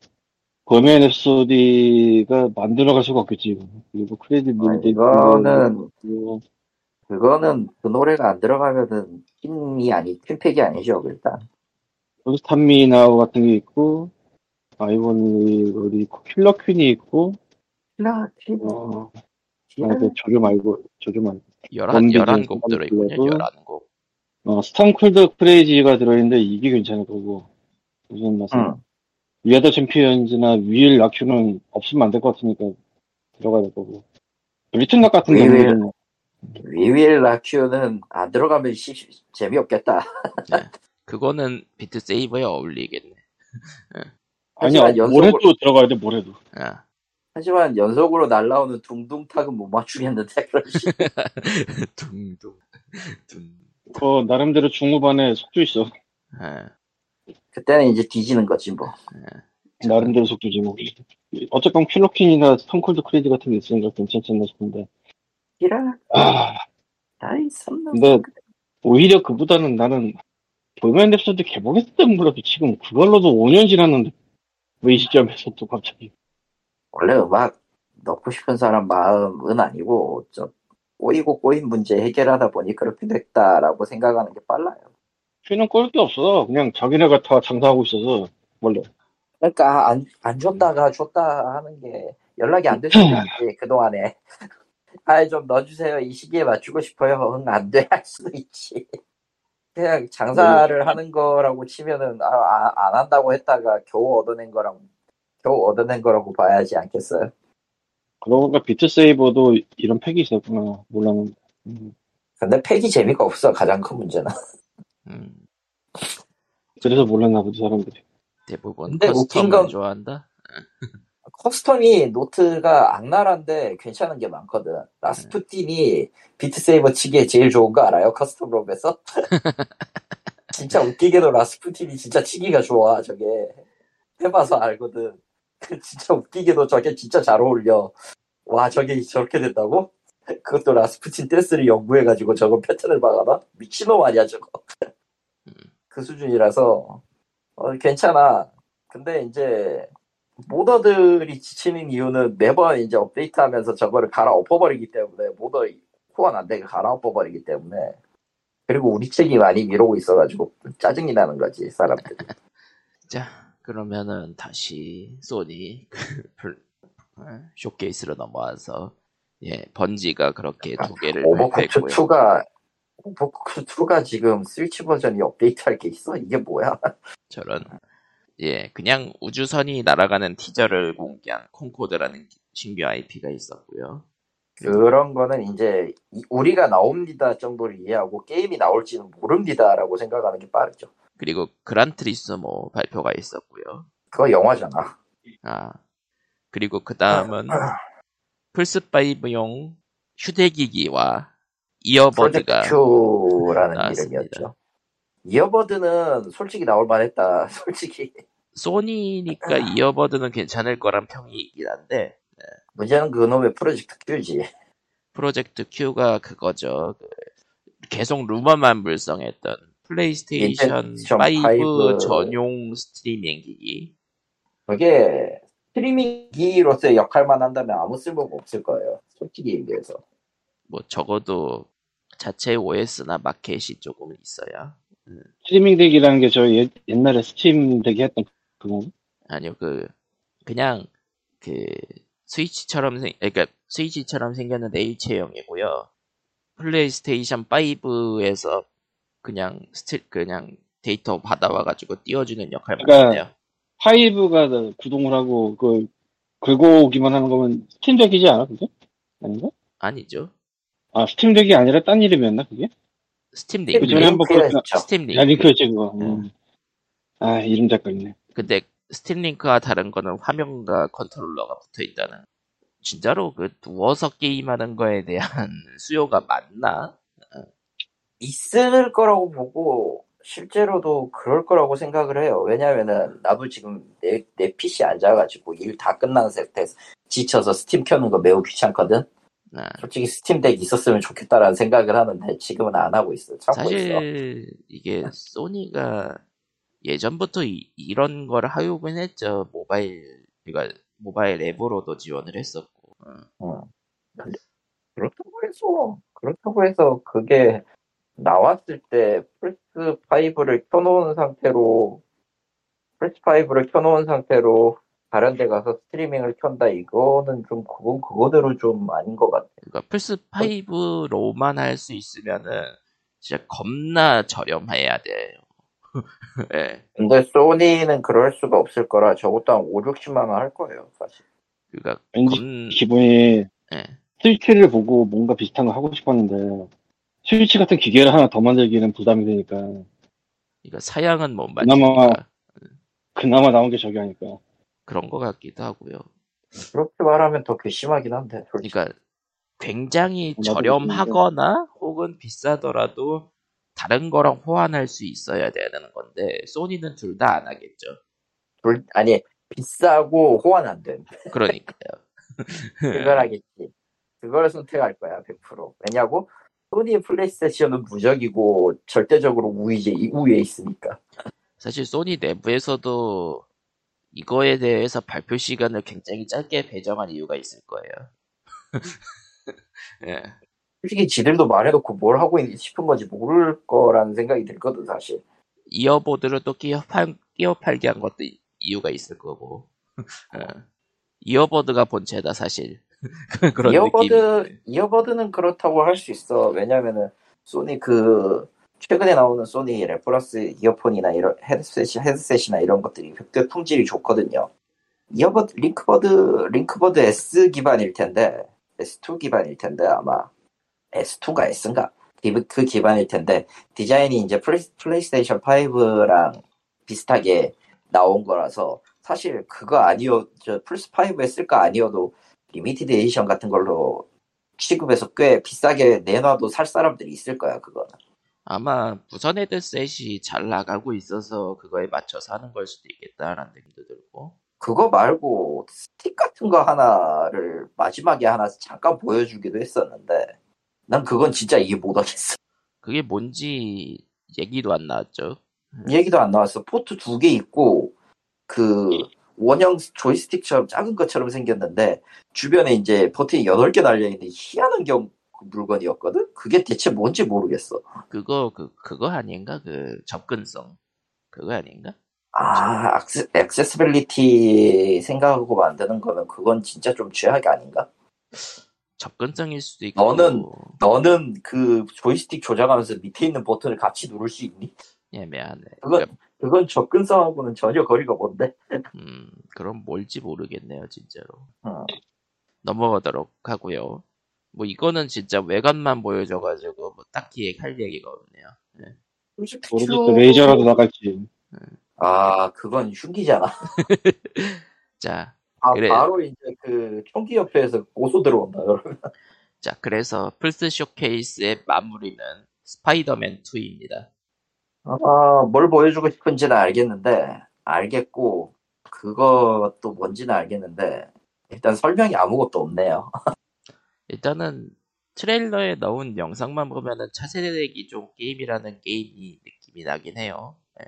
범인 앱소디가 만들어갈 수가 없겠지 이거. 그리고 크레딧 노래 그거는 그 노래가 안 들어가면은 퀸이 아니 퀸팩이 아니죠 일단. 여기 탄미나우 같은 게 있고 아이보니 우리 있고 킬러 퀸이 있고. 킬러 퀸. 저주 말고. 11곡 들어있군요. 11곡. 스톰 콜드 크레이지가 들어있는데 이게 괜찮을 거고 무슨 말씀? 위아더 챔피언즈나 위일 라큐는 없으면 안 될 것 같으니까 들어가야 될 거고. 리튼락 같은 경우는. 위일 라큐는 안 들어가면 재미없겠다. 네. 그거는 비트 세이버에 어울리겠네. 아니야, 연속으로... 모레도 들어가야 돼, 모레도. 아. 하지만 연속으로 날라오는 둥둥탁은 못 맞추겠는데, 그렇지. 둥둥. 그거 나름대로 중후반에 속도 있어. 아. 그때는 이제 뒤지는 거지 뭐. 네. 나름대로 속도지 뭐. 어쨌건 킬러퀸이나 스톤콜드 크레이지 같은 게 있으니까 괜찮지 싶은데. 이라. 아. 나이 삼나. 근데 오히려 그보다는 나는 보헤미안 랩소디 개봉했을 때 몰라도 지금 그걸로도 5년 지났는데 왜 이 시점에서 또 갑자기. 원래 음악 넣고 싶은 사람 마음은 아니고 좀 꼬이고 꼬인 문제 해결하다 보니 그렇게 됐다라고 생각하는 게 빨라요. 퀸은 꼴 게 없어. 그냥 자기네가 다 장사하고 있어서 원래. 그러니까 안 줬다가 줬다 하는 게 연락이 안 됐을 때지 그동안에. 아이 좀 넣어주세요. 이 시기에 맞추고 싶어요. 안 돼 할 수도 있지. 그냥 장사를 하는 거라고 치면은 안 한다고 했다가 겨우 얻어낸 거라고 봐야지 않겠어요? 그러고 보니까 비트 세이버도 이런 팩이 있었구나. 몰랐는데. 근데 팩이 재미가 없어. 가장 큰 문제는. 그래서 몰랐나 보지 사람들이. 대부분 커스텀을 좋아한다. 커스텀이 노트가 악랄한데 괜찮은 게 많거든. 라스푸틴이 비트세이버 치기에 제일 좋은 거 알아요? 커스텀 롬에서? 진짜 웃기게도 라스푸틴이 진짜 치기가 좋아. 저게 해봐서 알거든. 진짜 웃기게도 저게 진짜 잘 어울려. 와 저게 저렇게 된다고? 그것도 라스푸틴 댄스를 연구해가지고 저거 패턴을 막아봐? 미친놈 아니야 저거. 그 수준이라서 괜찮아. 근데 이제 모더들이 지치는 이유는 매번 이제 업데이트하면서 저거를 갈아엎어버리기 때문에 모더 호환 안 되게 갈아엎어버리기 때문에 그리고 우리 책이 많이 미루고 있어가지고 짜증이 나는 거지 사람들이. 자 그러면은 다시 소니 쇼케이스로 넘어와서 예 번지가 그렇게 두 개를 발표했고요. 오버워치 2가 지금 스위치 버전이 업데이트할 게 있어? 이게 뭐야? 저런. 예, 그냥 우주선이 날아가는 티저를 공개한 콩코드라는 신규 IP가 있었고요. 그런 거는 이제 우리가 나옵니다 정도를 이해하고 게임이 나올지는 모릅니다라고 생각하는 게 빠르죠. 그리고 그란트리스모 발표가 있었고요. 그거 영화잖아. 아 그리고 그 다음은 플스5용 휴대기기와 이어버드가 프로젝트 Q라는 나왔습니다. 이름이었죠. 이어버드는 솔직히 나올 만했다. 솔직히 소니니까 이어버드는 괜찮을 거란 평이 있긴 한데 네. 문제는 그놈의 프로젝트 Q지. 프로젝트 Q가 그거죠. 계속 루머만 불성했던 플레이스테이션 5 전용 스트리밍 기기. 그게 스트리밍 기기로서의 역할만 한다면 아무 쓸모가 없을 거예요. 솔직히 얘기해서. 뭐 적어도 자체 OS나 마켓이 조금 있어야. 스트리밍 덱이라는 게 저 옛날에 스팀 덱이 했던 그거? 아니요, 그냥 스위치처럼 그러니까 스위치처럼 생겼는데 일체형이고요. 플레이스테이션 5에서 그냥 데이터 받아와가지고 띄워주는 역할만 해요. 그러니까 5가 구동을 하고 그 긁어오기만 하는 거면 스팀 덱이지 않아 그게? 아닌가? 아니죠. 아 스팀 덱이 아니라 딴 이름이었나 그게? 스팀 링크. 스팀 링크. 아니 그렇지 그거. 아 이름 작가네. 근데 스팀 링크와 다른 거는 화면과 컨트롤러가 붙어 있다는. 진짜로 그 누워서 게임하는 거에 대한 수요가 많나? 있을 거라고 보고 실제로도 그럴 거라고 생각을 해요. 왜냐면은 나도 지금 내 PC 앉아가지고 일 다 끝난 상태에서 지쳐서 스팀 켜는 거 매우 귀찮거든. 솔직히 스팀덱 있었으면 좋겠다라는 생각을 하는데 지금은 안 하고 있어요. 사실 이게 소니가 예전부터 이런 걸 하려고는 했죠. 모바일 앱으로도 지원을 했었고. 근데 그렇다고 해서 그게 나왔을 때 플스5를 켜놓은 상태로 다른 데 가서 스트리밍을 켠다 이거는 좀 그건 그거대로 좀 아닌 것 같아요. 그러니까 플스5로만 할 수 있으면은 진짜 겁나 저렴해야 돼요. 네. 근데 소니는 그럴 수가 없을 거라 저것도 한 5, 60만 원 할 거예요 사실. 그러니까 기분이 네. 스위치를 보고 뭔가 비슷한 거 하고 싶었는데 스위치 같은 기계를 하나 더 만들기는 부담이 되니까 그러니까 사양은 못 만드니까 그나마 나온 게 저기 하니까 그런 것 같기도 하고요. 그렇게 말하면 더 괘씸하긴 한데. 솔직히. 그러니까 굉장히 저렴하거나 혹은 비싸더라도 다른 거랑 호환할 수 있어야 되는 건데 소니는 둘 다 안 하겠죠. 아니 비싸고 호환 안 됨. 그러니까요. 그걸 하겠지. 그걸 선택할 거야 100%. 왜냐고? 소니 플레이스테이션은 무적이고 절대적으로 우위에 있으니까. 사실 소니 내부에서도 이거에 대해서 발표 시간을 굉장히 짧게 배정한 이유가 있을 거예요. 예. 솔직히 지들도 말해놓고 뭘 하고 있는지 싶은 건지 모를 거라는 생각이 들거든 사실. 이어보드를 또 끼어팔게 한 것도 이유가 있을 거고. 예. 이어버드가 본체다 사실. 그런 느낌. 이어버드는 그렇다고 할 수 있어. 왜냐면은 소니 최근에 나오는 소니 레퍼런스 이어폰이나 이런 헤드셋이나 이런 것들이 꽤 품질이 좋거든요. 이어버드 링크버드 S 기반일 텐데 S2 기반일 텐데 아마 S2가 S인가 그 기반일 텐데 디자인이 이제 플레이스테이션 5랑 비슷하게 나온 거라서 사실 그거 아니어 플스 5에 쓸 거 아니어도 리미티드 에디션 같은 걸로 취급해서 꽤 비싸게 내놔도 살 사람들이 있을 거야 그거는. 아마 무선 헤드셋이 잘 나가고 있어서 그거에 맞춰서 하는 걸 수도 있겠다라는 느낌도 들고 그거 말고 스틱 같은 거 하나를 마지막에 하나 잠깐 보여주기도 했었는데 난 그건 진짜 이해 못하겠어. 그게 뭔지 얘기도 안 나왔죠. 얘기도 안 나왔어. 포트 2개 있고 그 원형 조이스틱처럼 작은 것처럼 생겼는데 주변에 이제 버튼이 8개 달려있는 희한한 물건이었거든? 그게 대체 뭔지 모르겠어. 그거 아닌가? 그 접근성. 그거 아닌가? 아, 액세스빌리티 생각하고 만드는 거면 그건 진짜 좀 죄악이 아닌가? 접근성일 수도 있고. 너는 그 조이스틱 조작하면서 밑에 있는 버튼을 같이 누를 수 있니? 애매하네. 그건 접근성하고는 전혀 거리가 먼데? 그럼 뭘지 모르겠네요, 진짜로. 넘어가도록 하고요. 뭐 이거는 진짜 외관만 보여줘가지고 뭐 딱히 할 얘기가 없네요. 네. 모르겠다. 레이저라도 나갈지. 아 그건 흉기잖아. 자, 그래. 바로 이제 그 총기 협회에서 고소 들어온다 여러분. 자, 그래서 플스 쇼케이스의 마무리는 스파이더맨 2입니다. 뭘 보여주고 싶은지는 알겠고 그것도 뭔지는 알겠는데 일단 설명이 아무것도 없네요. 일단은 트레일러에 넣은 영상만 보면은 차세대기 좀 게임이라는 게임이 느낌이 느낌이 나긴 해요. 예.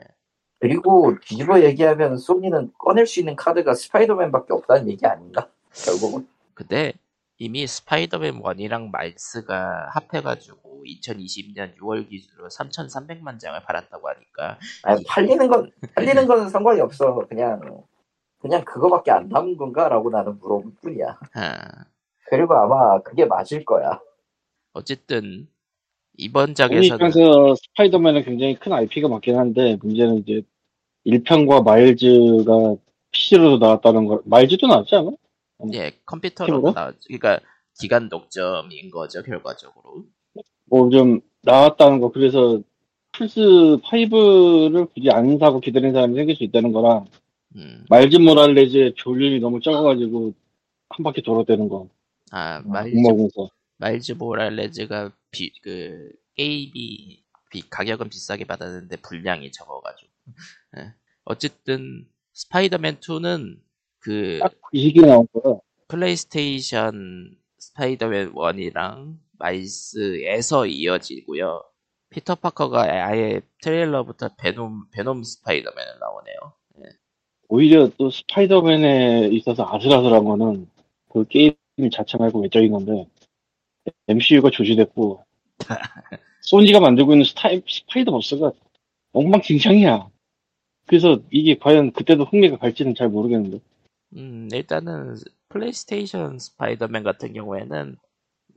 그리고 뒤로 얘기하면 소니는 꺼낼 수 있는 카드가 스파이더맨밖에 없다는 얘기 아닌가? 결국은. 근데 이미 스파이더맨 1이랑 마일스가 합해가지고 2020년 6월 기준으로 3,300만 장을 팔았다고 하니까. 아니, 팔리는 건 상관이 없어. 그냥 그거밖에 안 남은 건가라고 나는 물어볼 뿐이야. 아. 그리고 아마 그게 맞을 거야. 어쨌든 이번 작에서는 소니 스파이더맨은 굉장히 큰 IP가 맞긴 한데 문제는 이제 1편과 마일즈가 PC로도 나왔다는 거. 마일즈도 나왔지 않아? 예, 컴퓨터로 나왔죠. 그러니까 기간 독점인 거죠 결과적으로. 뭐 좀 나왔다는 거. 그래서 플스 5를 굳이 안 사고 기다리는 사람이 생길 수 있다는 거랑 마일즈 모랄레즈의 볼륨이 너무 작아가지고 한 바퀴 돌아대는 거. 아, 마일즈 모랄레즈가 그 게임이 가격은 비싸게 받았는데 분량이 적어가지고. 네. 어쨌든 스파이더맨 2는 그 딱 이게 나온 거야. 플레이스테이션 스파이더맨 1이랑 마일스에서 이어지고요. 피터 파커가 아예 트레일러부터 베놈 스파이더맨을 나오네요. 네. 오히려 또 스파이더맨에 있어서 아슬아슬한 거는 그 게임 자체 말고 외적인 건데 MCU가 조지됐고 소니가 만들고 있는 스파이더버스가 엉망진창이야. 그래서 이게 과연 그때도 흥미가 갈지는 잘 모르겠는데. 일단은 플레이스테이션 스파이더맨 같은 경우에는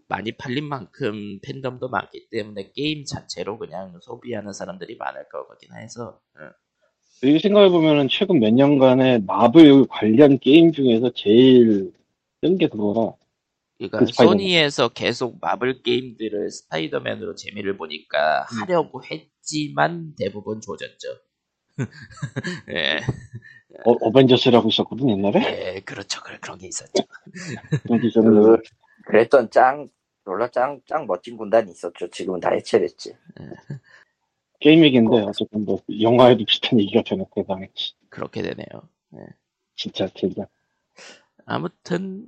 많이 팔린 만큼 팬덤도 많기 때문에 게임 자체로 그냥 소비하는 사람들이 많을 거긴 해서. 여기 생각해보면 최근 몇 년간의 마블 관련 게임 중에서 제일 뜬 게 그거라. 그러니까 그 소니에서 계속 마블 게임들을 스파이더맨으로 재미를 보니까 하려고 했지만 대부분 조졌죠. 예. 어벤져스라고 있었거든 옛날에. 예, 그렇죠. 그런 게 있었죠. 그랬던 짱 멋진 군단이 있었죠. 지금은 다 해체됐지. 게임 얘기인데 어쨌든 뭐 영화에도 비슷한 얘기가 되는 대상에. 그렇게 되네요. 예. 진짜. 아무튼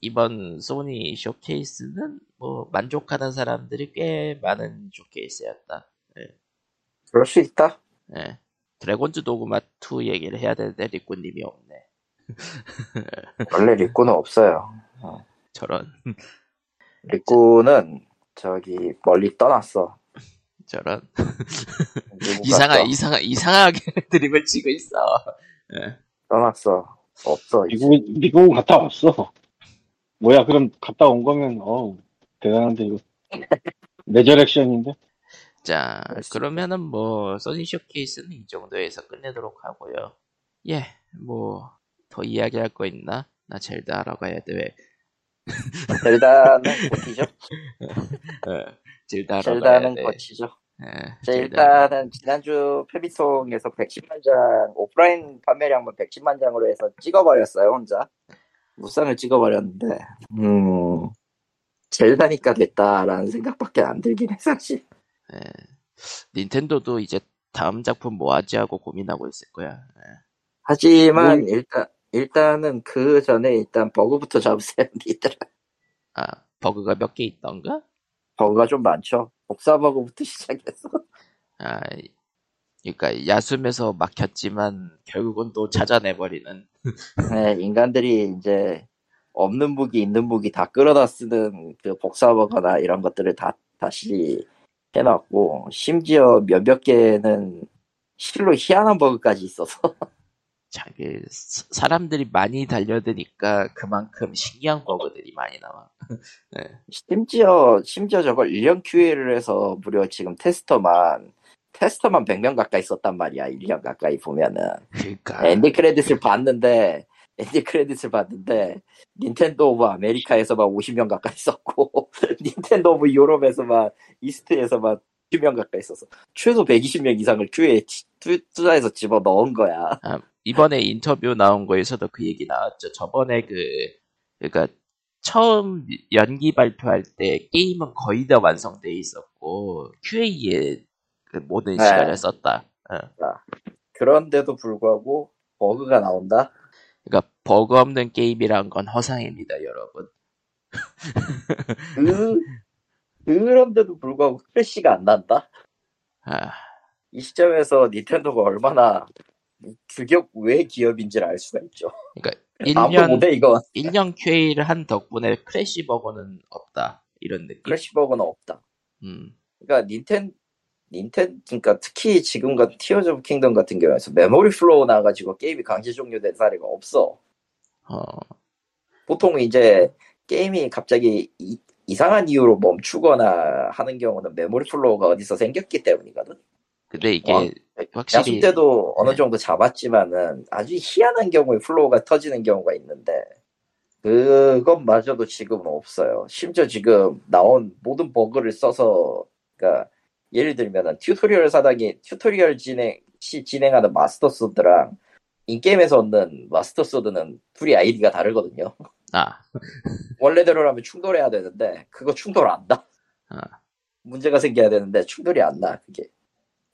이번 소니 쇼케이스는 뭐 만족하는 사람들이 꽤 많은 쇼케이스였다. 예. 그럴 수 있다. 예. 드래곤즈 도그마 2 얘기를 해야 되는데 리꾸님이 없네. 원래 리꾸는 없어요. 저런. 리꾸는 저기 멀리 떠났어. 저런. 이상하게 드립을 치고 있어. 예. 떠났어. 없어. 미국 갔다 왔어. 뭐야, 그럼 갔다 온 거면 대단한데 이거. 메저 액션인데. 자, 그러면은 뭐 소니 쇼케이스는 이 정도에서 끝내도록 하고요. 예, 뭐 더 이야기할 거 있나? 나 젤다 하러 가야 돼. 왜? 젤다는 버티죠. 젤다는 버티죠. 자, 일단은 지난주 페비통에서 110만 장 오프라인 판매량만 110만 장으로 해서 찍어버렸어요. 혼자 무쌍을 찍어버렸는데 젤다니까 됐다라는 생각밖에 안 들긴 해 사실. 네. 닌텐도도 이제 다음 작품 뭐 하지 하고 고민하고 있을 거야. 네. 하지만 일단은 그 전에 일단 버그부터 잡으세요. 니들. 아, 버그가 몇 개 있던가? 버그가 좀 많죠. 복사버그부터 시작해서. 아, 그러니까 야숨에서 막혔지만 결국은 또 찾아내버리는. 네, 인간들이 이제 없는 무기, 있는 무기 다 끌어다 쓰는 그 복사버그나 이런 것들을 다 다시 해놨고, 심지어 몇몇 개는 실로 희한한 버그까지 있어서. 자기 사람들이 많이 달려드니까 그만큼 신기한 버그들이 많이 나와. 네. 심지어 저걸 1년 QA를 해서 무려 지금 테스터만 100명 가까이 썼단 말이야. 1년 가까이 보면은. 그러니까. 엔딩 크레딧을 봤는데 닌텐도 오브 아메리카에서만 50명 가까이 썼고 닌텐도 오브 유럽에서만 이스트에서만 10명 가까이 썼어. 최소 120명 이상을 QA에 투자해서 집어넣은 거야. 아, 이번에 인터뷰 나온 거에서도 그 얘기 나왔죠. 저번에 그러니까 처음 연기 발표할 때 게임은 거의 다 완성돼 있었고 QA에 그 모든 시간을 썼다. 어. 그런데도 불구하고 버그가 나온다. 그러니까 버그 없는 게임이란 건 허상입니다, 여러분. 그런데도 불구하고 크래시가 안 난다. 아, 이 시점에서 닌텐도가 얼마나 규격 외 기업인지를 알 수가 있죠. 그러니까 1년 QA를 한 덕분에 크래시 버거는 없다 이런 느낌. 크래시 버거는 없다. 그러니까 그러니까 특히 지금 같은 티어즈 오브 킹덤 같은 경우에서 메모리 플로우 나와가지고 게임이 강제 종료된 사례가 없어. 보통 이제 게임이 갑자기 이상한 이유로 멈추거나 하는 경우는 메모리 플로우가 어디서 생겼기 때문이거든. 근데 이게 확실히 야수 때도 어느 정도 잡았지만은 아주 희한한 경우에 플로우가 터지는 경우가 있는데 그것마저도 지금은 없어요. 심지어 지금 나온 모든 버그를 써서, 그러니까 예를 들면은 튜토리얼 진행하는 마스터 소드랑 인게임에서 얻는 마스터 소드는 둘이 아이디가 다르거든요. 원래대로라면 충돌해야 되는데 그거 충돌 안 나. 문제가 생겨야 되는데 충돌이 안 나. 그게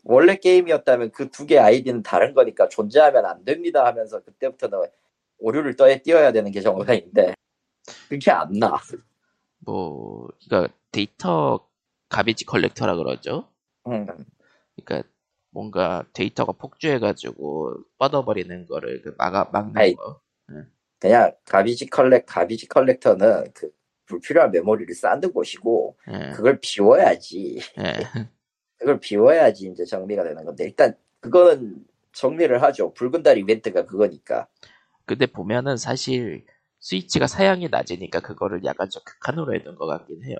원래 게임이었다면 그 두 개의 아이디는 다른 거니까 존재하면 안 됩니다 하면서 그때부터는 오류를 띄워야 되는 게 정상인데 그게 안 나. 뭐 그러니까 데이터 가비지 컬렉터라 그러죠. 그러니까 뭔가 데이터가 폭주해가지고 뻗어버리는 거를 막는 거. 그냥 가비지 컬렉터는 그 불필요한 메모리를 쌓는 곳이고 그걸 비워야지. 그걸 비워야지 이제 정리가 되는 건데 일단 그거는 정리를 하죠. 붉은 달 이벤트가 그거니까. 근데 보면은 사실 스위치가 사양이 낮으니까 그거를 약간 좀 극한으로 해둔 것 같긴 해요.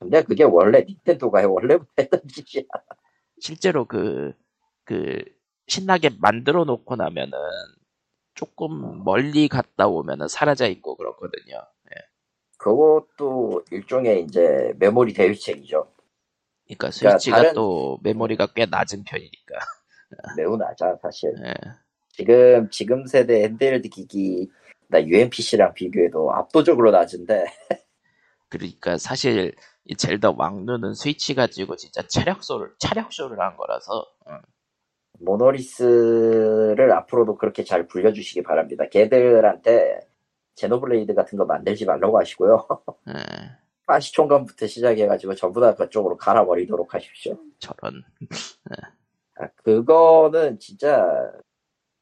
근데 그게 원래 닌텐도가 원래부터 했던 짓이야. 실제로 신나게 만들어 놓고 나면은 조금 멀리 갔다 오면은 사라져 있고 그렇거든요. 그것도 일종의 이제 메모리 대비책이죠. 그러니까 스위치가 다른... 또 메모리가 꽤 낮은 편이니까 매우 낮아 사실. 지금 세대 핸드헬드 기기나 UMPC랑 비교해도 압도적으로 낮은데 그러니까 사실 이 젤다 왕눈은 스위치 가지고 진짜 차력쇼를 한 거라서 모노리스를 앞으로도 그렇게 잘 불려주시기 바랍니다. 걔들한테 제노블레이드 같은 거 만들지 말라고 하시고요. 파시총감부터 시작해가지고 전부 다 그쪽으로 갈아버리도록 하십시오. 저런. 그거는 진짜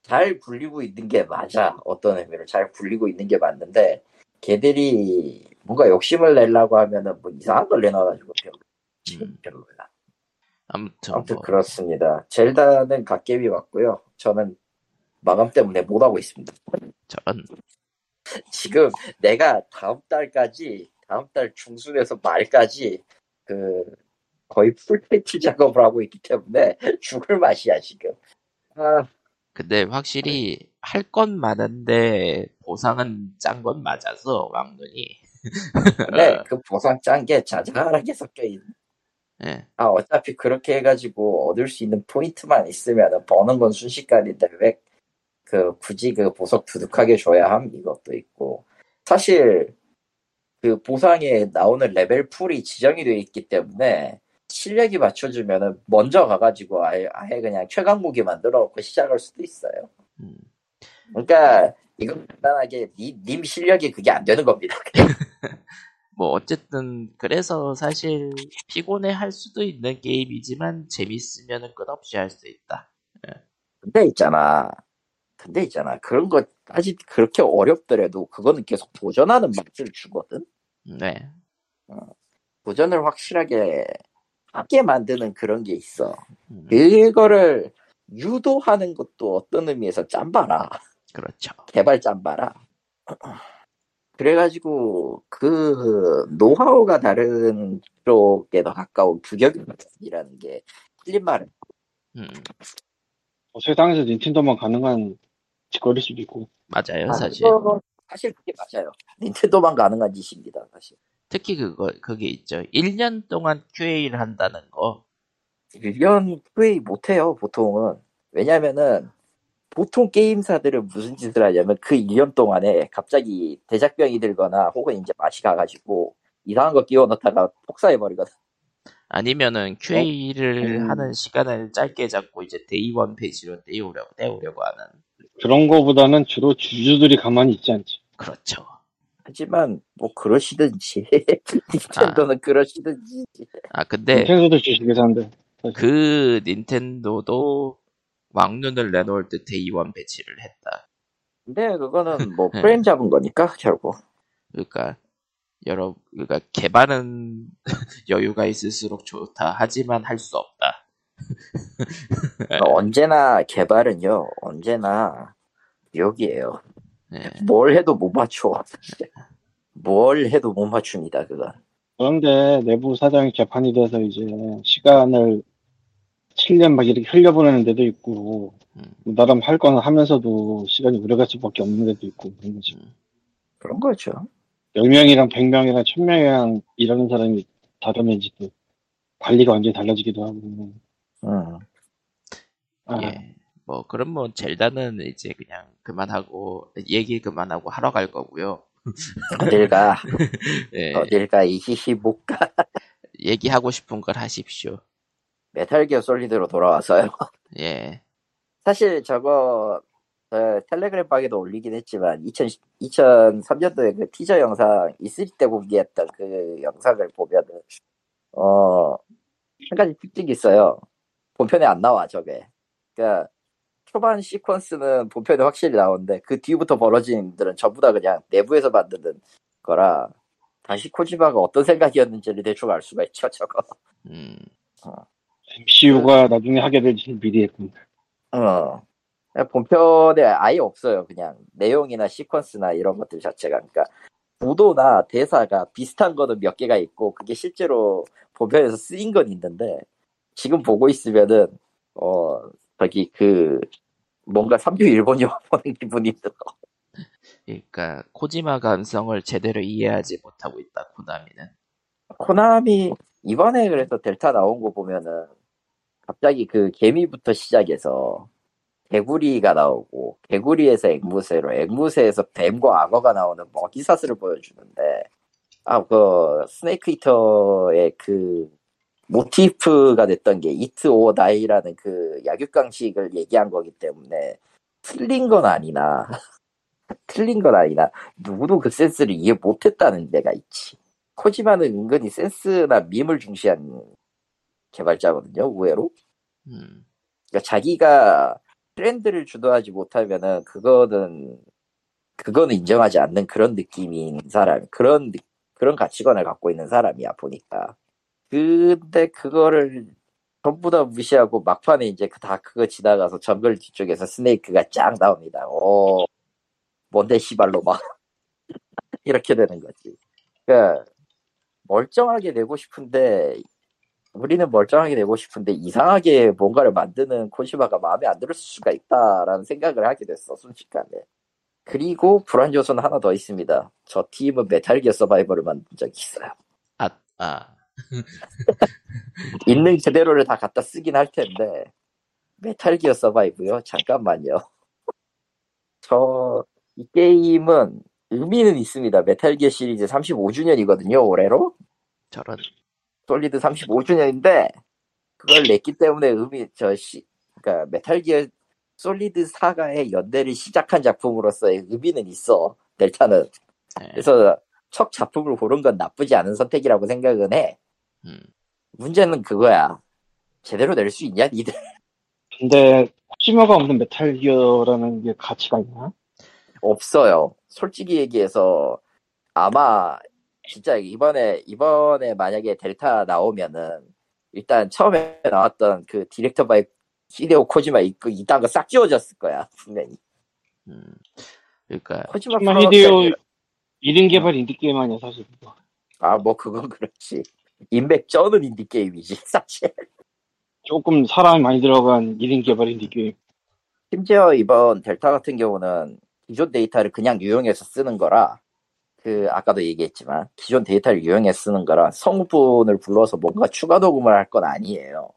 잘 굴리고 있는 게 맞아. 어떤 의미로 잘 굴리고 있는 게 맞는데 걔들이 뭔가 욕심을 내려고 하면은 뭐 이상한 걸 내놔가지고 별로야. 아무튼 뭐. 그렇습니다. 젤다는 갓겜이 맞고요. 저는 마감 때문에 못 하고 있습니다. 저런. 지금 내가 다음 달 중순에서 말까지 거의 풀패티 작업을 하고 있기 때문에 죽을 맛이야 지금. 근데 확실히 할 건 많은데 보상은 짠 건 맞아서 왕눈이. 근데 그 보상 짠 게 자잘하게 섞여 있는. 어차피 그렇게 해가지고 얻을 수 있는 포인트만 있으면 버는 건 순식간인데 왜 굳이 보석 두둑하게 줘야 함 이것도 있고 사실. 그 보상에 나오는 레벨 풀이 지정이 되어 있기 때문에 실력이 맞춰주면은 먼저 가가지고 아예 그냥 최강 무기 만들어 놓고 시작할 수도 있어요. 그러니까 이건 간단하게 님 실력이 그게 안 되는 겁니다. 뭐 어쨌든 그래서 사실 피곤해 할 수도 있는 게임이지만 재밌으면은 끝없이 할 수 있다. 근데 있잖아 그런 거 아직 그렇게 어렵더라도 그거는 계속 도전하는 맛을 주거든. 네. 도전을 확실하게 하게 만드는 그런 게 있어. 그거를 유도하는 것도 어떤 의미에서 짬바라. 그렇죠. 개발 짬바라. 그래가지고 그 노하우가 다른 쪽에 더 가까운 부격이라는 게 틀린 말은. 세상에서 닌텐도만 가능한 짓거릴 수도 있고. 맞아요. 사실 그게 맞아요. 닌텐도만 가능한 짓입니다. 사실. 특히 그게 있죠. 1년 동안 QA를 한다는 거. 1년 QA 못해요. 보통은. 왜냐면은 보통 게임사들은 무슨 짓을 하냐면 그 1년 동안에 갑자기 대작병이 들거나 혹은 이제 맛이 가가지고 이상한 거 끼워 넣다가 폭사해버리거든. 아니면은 QA를 하는 시간을 짧게 잡고 이제 데이원 페이지로 떼우려고 하는. 그런 거보다는 주로 주주들이 가만히 있지 않지. 그렇죠. 하지만 뭐 그러시든지 닌텐도는 그러시든지. 근데 닌텐도도 주식회사인데. 그 닌텐도도 왕눈을 내놓을 듯 데이원 배치를 했다. 근데 그거는 뭐 프레임 잡은 거니까 결국. 그러니까 개발은 여유가 있을수록 좋다. 하지만 할 수 없다. 언제나 개발은요. 언제나 여기에요. 네. 뭘 해도 못 맞춰. 뭘 해도 못 맞춥니다. 그건. 그런데 내부 사정이 개판이 돼서 이제 시간을 7년 막 이렇게 흘려보내는 데도 있고 나름 할 거는 하면서도 시간이 오래갈 수밖에 없는 데도 있고 그런 거지. 그런 거죠. 10명이랑 100명이랑 1000명이랑 일하는 사람이 다르면 이제 또 관리가 완전히 달라지기도 하고. 예. 뭐 그럼 뭐 젤다는 이제 그냥 그만하고 얘기 그만하고 하러 갈 거고요. 어딜가. 예. 어딜가 이히히 못 가. 얘기하고 싶은 걸 하십시오. 메탈 기어 솔리드로 돌아와서요. 예. 사실 저거 텔레그램 방에도 올리긴 했지만 2003년도에 그 티저 영상 있을 때 공개했던 그 영상을 보면은 한 가지 특징이 있어요. 본편에 안 나와 저게. 그러니까 초반 시퀀스는 본편에 확실히 나오는데 그 뒤부터 벌어진 들은 전부 다 그냥 내부에서 만드는 거라 당시 코지마가 어떤 생각이었는지를 대충 알 수가 있죠 저거. MCU가 나중에 하게 될지는 미리 했군요. 본편에 아예 없어요. 그냥 내용이나 시퀀스나 이런 것들 자체가. 그러니까 구도나 대사가 비슷한 거는 몇 개가 있고 그게 실제로 본편에서 쓰인 건 있는데 지금 보고 있으면은 저기 그 뭔가 3류 일본 영화 보는 기분이 들어. 그러니까 코지마 감성을 제대로 이해하지 못하고 있다. 코나미는. 코나미 이번에 그래서 델타 나온 거 보면은 갑자기 그 개미부터 시작해서 개구리가 나오고 개구리에서 앵무새로 앵무새에서 뱀과 악어가 나오는 먹이사슬을 보여주는데 그 스네이크 히터의 그 모티프가 됐던 게 이트 오 나이라는 그 약육강식을 얘기한 거기 때문에 틀린 건 아니나 누구도 그 센스를 이해 못했다는 데가 있지. 코지마는 은근히 센스나 밈을 중시한 개발자거든요. 의외로. 그러니까 자기가 트렌드를 주도하지 못하면은 그거는 인정하지 않는 그런 느낌인 사람, 그런 가치관을 갖고 있는 사람이야 보니까. 근데 그거를 전부 다 무시하고 막판에 이제 다 그거 지나가서 정글 뒤쪽에서 스네이크가 쫙 나옵니다. 오, 뭔데 씨발로 막 이렇게 되는 거지. 그러니까 멀쩡하게 내고 싶은데. 우리는 멀쩡하게 되고 싶은데 이상하게 뭔가를 만드는 코시마가 마음에 안 들었을 수가 있다라는 생각을 하게 됐어 순식간에. 그리고 불안 요소는 하나 더 있습니다. 저 팀은 메탈 기어 서바이벌을 만든 적이 있어요. 있는 그대로를 다 갖다 쓰긴 할 텐데 메탈 기어 서바이브요? 잠깐만요. 이 게임은 의미는 있습니다. 메탈 기어 시리즈 35주년이거든요 올해로. 저런. 솔리드 35주년인데 그걸 냈기 때문에 그러니까 메탈 기어 솔리드 사가의 연대를 시작한 작품으로서의 의미는 있어 델타는. 그래서 첫 작품을 고른 건 나쁘지 않은 선택이라고 생각은 해. 문제는 그거야. 제대로 낼 수 있냐 니들. 근데 코지마가 없는 메탈 기어라는 게 가치가 있나? 없어요. 솔직히 얘기해서 아마 진짜 이번에 만약에 델타 나오면은 일단 처음에 나왔던 그 디렉터 바이 히데오 코지마 이딴 거 싹 지워졌을 거야 분명히. 그러니까 코지마 히데오 1인 개발 인디 게임 아니야 사실. 뭐 그건 그렇지. 인맥 쩌는 인디 게임이지 사실. 조금 사람이 많이 들어간 1인 개발 인디 게임. 심지어 이번 델타 같은 경우는 기존 데이터를 그냥 유용해서 쓰는 거라. 아까도 얘기했지만, 기존 데이터를 유형에 쓰는 거라 성분을 불러서 뭔가 추가 녹음을 할 건 아니에요.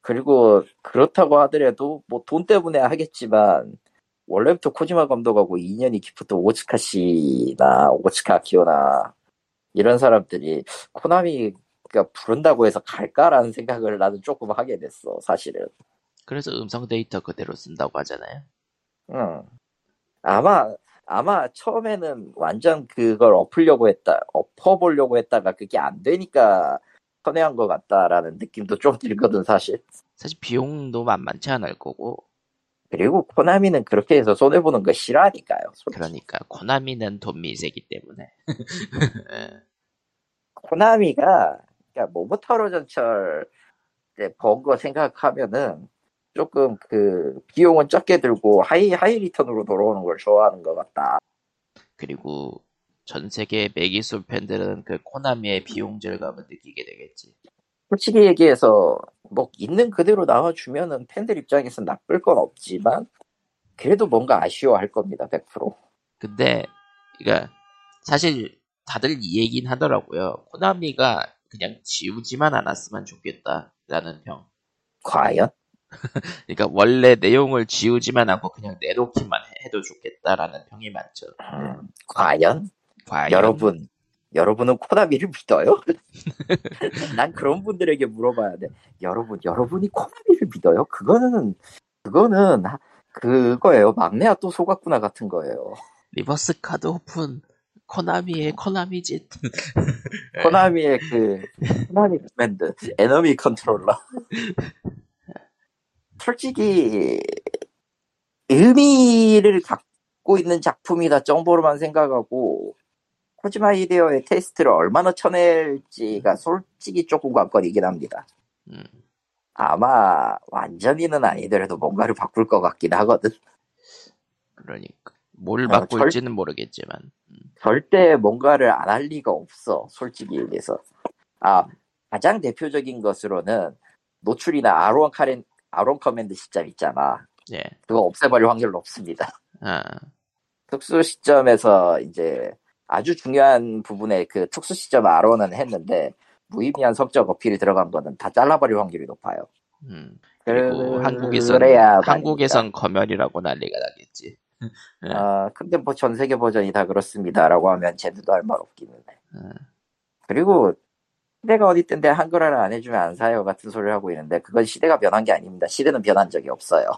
그리고 그렇다고 하더라도, 뭐 돈 때문에 하겠지만, 원래부터 코지마 감독하고 인연이 깊었던 오츠카 씨나, 오츠카 아키오나, 이런 사람들이 코나미가 부른다고 해서 갈까라는 생각을 나는 조금 하게 됐어, 사실은. 그래서 음성 데이터 그대로 쓴다고 하잖아요? 아마 처음에는 완전 그걸 엎으려고 했다가 그게 안 되니까 선회한 것 같다라는 느낌도 좀 들거든 사실. 사실 비용도 만만치 않을 거고. 그리고 코나미는 그렇게 해서 손해보는 거 싫어하니까요. 솔직히. 그러니까 코나미는 돈 미세기 때문에. 코나미가 그러니까 모모타로 전철 때 번 거 생각하면은 조금 그 비용은 적게 들고 하이 리턴으로 돌아오는 걸 좋아하는 것 같다. 그리고 전 세계 매기술 팬들은 그 코나미의 비용 절감을 느끼게 되겠지. 솔직히 얘기해서 뭐 있는 그대로 나와주면은 팬들 입장에서 나쁠 건 없지만 그래도 뭔가 아쉬워할 겁니다 100%. 근데 그러니까 사실 다들 이 얘기는 하더라고요. 코나미가 그냥 지우지만 않았으면 좋겠다라는 평. 과연? 그러니까 원래 내용을 지우지만 않고 그냥 내놓기만 해도 좋겠다라는 평이 많죠. 과연? 여러분은 코나미를 믿어요? 난 그런 분들에게 물어봐야 돼. 여러분이 코나미를 믿어요? 그거는 그거예요. 막내야 또 속았구나 같은 거예요. 리버스 카드 오픈 코나미의 코나미 짓. 코나미의 코나미 밴드 에너미 컨트롤러. 솔직히 의미를 갖고 있는 작품이다 정도로만 생각하고 코지마 히데오의 테스트를 얼마나 쳐낼지가 솔직히 조금 관건이긴 합니다. 아마 완전히는 아니더라도 뭔가를 바꿀 것 같긴 하거든. 그러니까 뭘 바꿀지는 모르겠지만 절대 뭔가를 안 할 리가 없어 솔직히 얘기해서. 가장 대표적인 것으로는 노출이나 아론 커맨드 시점 있잖아. 예. 그거 없애버릴 확률 높습니다. 특수 시점에서 이제 아주 중요한 부분에 그 특수 시점 아론은 했는데 무의미한 성적 어필이 들어간 거는 다 잘라버릴 확률이 높아요. 그리고 한국에선 검열이라고 난리가 나겠지. 근데 뭐 전 세계 버전이 다 그렇습니다라고 하면 쟤들도 할 말 없기는 해. 그리고 시대가 어디 있던데 한글화를 안 해주면 안 사요 같은 소리를 하고 있는데 그건 시대가 변한 게 아닙니다. 시대는 변한 적이 없어요.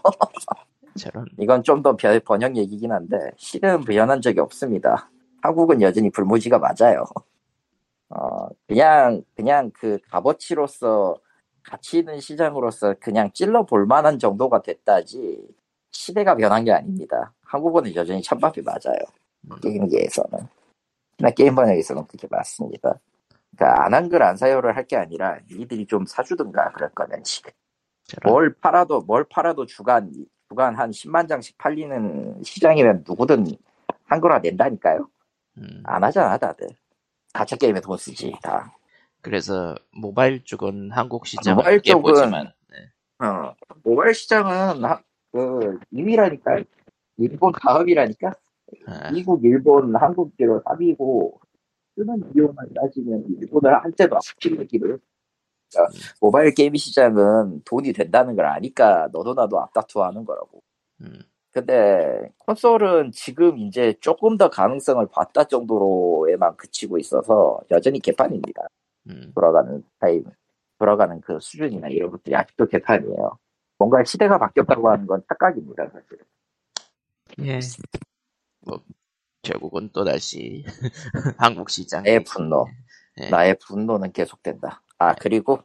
이건 좀 더 번역 얘기긴 한데 시대는 변한 적이 없습니다. 한국은 여전히 불모지가 맞아요. 그냥 그 값어치로서 가치 있는 시장으로서 그냥 찔러볼 만한 정도가 됐다지 시대가 변한 게 아닙니다. 한국어는 여전히 찬밥이 맞아요. 게임계에서는. 나 게임 번역에서는 그렇게 맞습니다. 그러니까 안 한글 안 사요를 할 게 아니라 니들이 좀 사주든가 그럴 거면 지금. 뭘 팔아도 주간 한 10만 장씩 팔리는 시장이면 누구든 한글화 낸다니까요. 안 하잖아 다들. 가짜 게임에 돈 쓰지 다. 그래서 모바일 쪽은 한국 시장을 크게 보지만. 모바일 시장은 이미라니까. 일본 가업이라니까. 미국, 일본, 한국 뒤로 삽이고 쓰는 비용만 따지면 일본을 한때도 아프게 느끼를. 모바일 게임 시장은 돈이 된다는 걸 아니까 너도 나도 앞다투하는 거라고. 근데 콘솔은 지금 이제 조금 더 가능성을 봤다 정도로에만 그치고 있어서 여전히 개판입니다. 돌아가는 타임, 돌아가는 그 수준이나 이런 것들이 아직도 개판이에요. 뭔가 시대가 바뀌었다고 하는 건 착각입니다, 사실은. 예. 뭐 결국은 또 다시 한국 시장의 분노. 예. 나의 분노는 계속된다. 그리고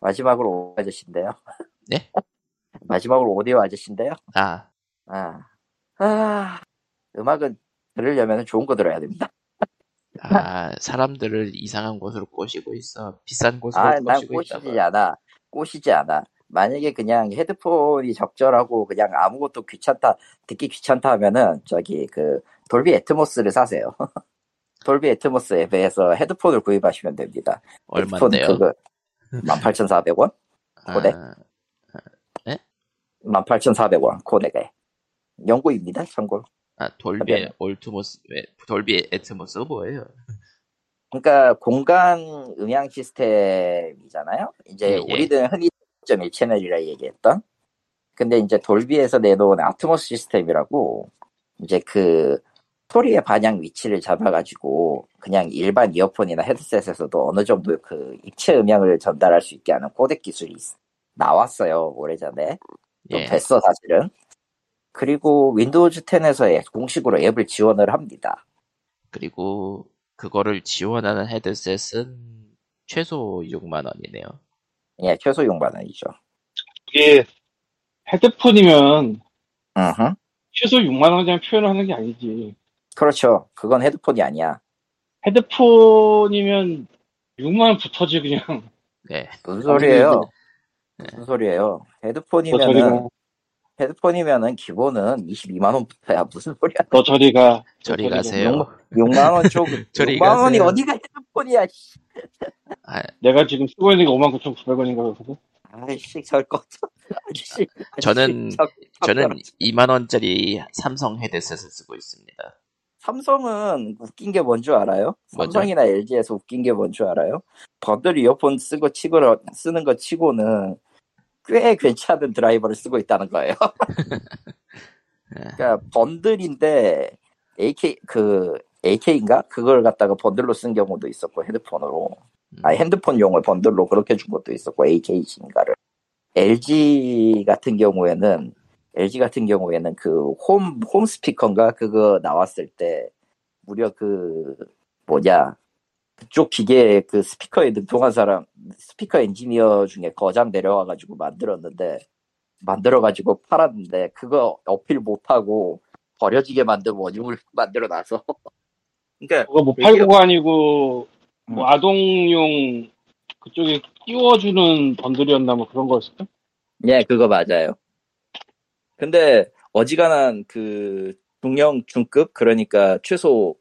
마지막으로 오디오 아저씨인데요. 네? 마지막으로 오디오 아저씨인데요. 음악은 들으려면 좋은 거 들어야 됩니다. 사람들을 이상한 곳으로 꼬시고 있어. 비싼 곳으로 꼬시고 있다. 난 꼬시지 않아. 만약에 그냥 헤드폰이 적절하고 그냥 아무것도 듣기 귀찮다 하면은 저기 그 돌비 애트모스를 사세요. 돌비 애트모스 앱에서 헤드폰을 구입하시면 됩니다. 얼마인데요? 그거 18,400원? 고데? 18,400원 코넥에. 영구입니다, 참고로. 돌비 애트모스가 뭐예요? 그러니까 공간 음향 시스템이잖아요. 이제 우리는 흔히 1.1채널이라 얘기했던. 근데 이제 돌비에서 내놓은 아트모스 시스템이라고 이제 그 소리의 반향 위치를 잡아가지고 그냥 일반 이어폰이나 헤드셋에서도 어느 정도 그 입체 음향을 전달할 수 있게 하는 코덱 기술이 나왔어요 오래전에. 좀 됐어 사실은. 그리고 윈도우즈 10에서 공식으로 앱을 지원을 합니다. 그리고 그거를 지원하는 헤드셋은 최소 6만 원이네요. 예, 최소 6만 원이죠. 이게 헤드폰이면 uh-huh. 최소 6만 원이라는 표현을 하는 게 아니지. 그렇죠. 그건 헤드폰이 아니야. 헤드폰이면 6만 원 붙어지 그냥. 네. 무슨 소리예요? 네. 무슨 소리예요? 헤드폰이면은 기본은 22만 원부터야. 무슨 소리야? 너 저리가. 저리 가세요. 6만 원 쪽. 6만 원이 어디가 헤드폰이야. 아, 내가 지금 쓰고 있는 게 59,900원인가 그거? 아이씨 절 것. 아이씨. 저는 2만 원짜리 삼성 헤드셋을 쓰고 있습니다. 삼성은 웃긴 게 뭔 줄 알아요? 삼성이나 LG에서 웃긴 게 뭔 줄 알아요? 버들 이어폰 쓰는 거 치고는 꽤 괜찮은 드라이버를 쓰고 있다는 거예요. 그러니까 번들인데 AK인가? 그걸 갖다가 번들로 쓴 경우도 있었고 헤드폰으로. 아 핸드폰용을 번들로 그렇게 준 것도 있었고 AK인가를. LG 같은 경우에는 그 홈 스피커인가 그거 나왔을 때 무려 그 뭐냐 그쪽 기계 그 스피커에 능통한 사람 스피커 엔지니어 중에 거장 내려와가지고 만들어가지고 팔았는데 그거 어필 못하고 버려지게 만든 원흉을 만들어놔서 그러니까 그거 뭐 팔고가 아니고 뭐 아동용 그쪽에 끼워주는 번들이었나 뭐 그런 거였을까? 네 그거 맞아요. 근데 어지간한 그 중형 중급 그러니까 최소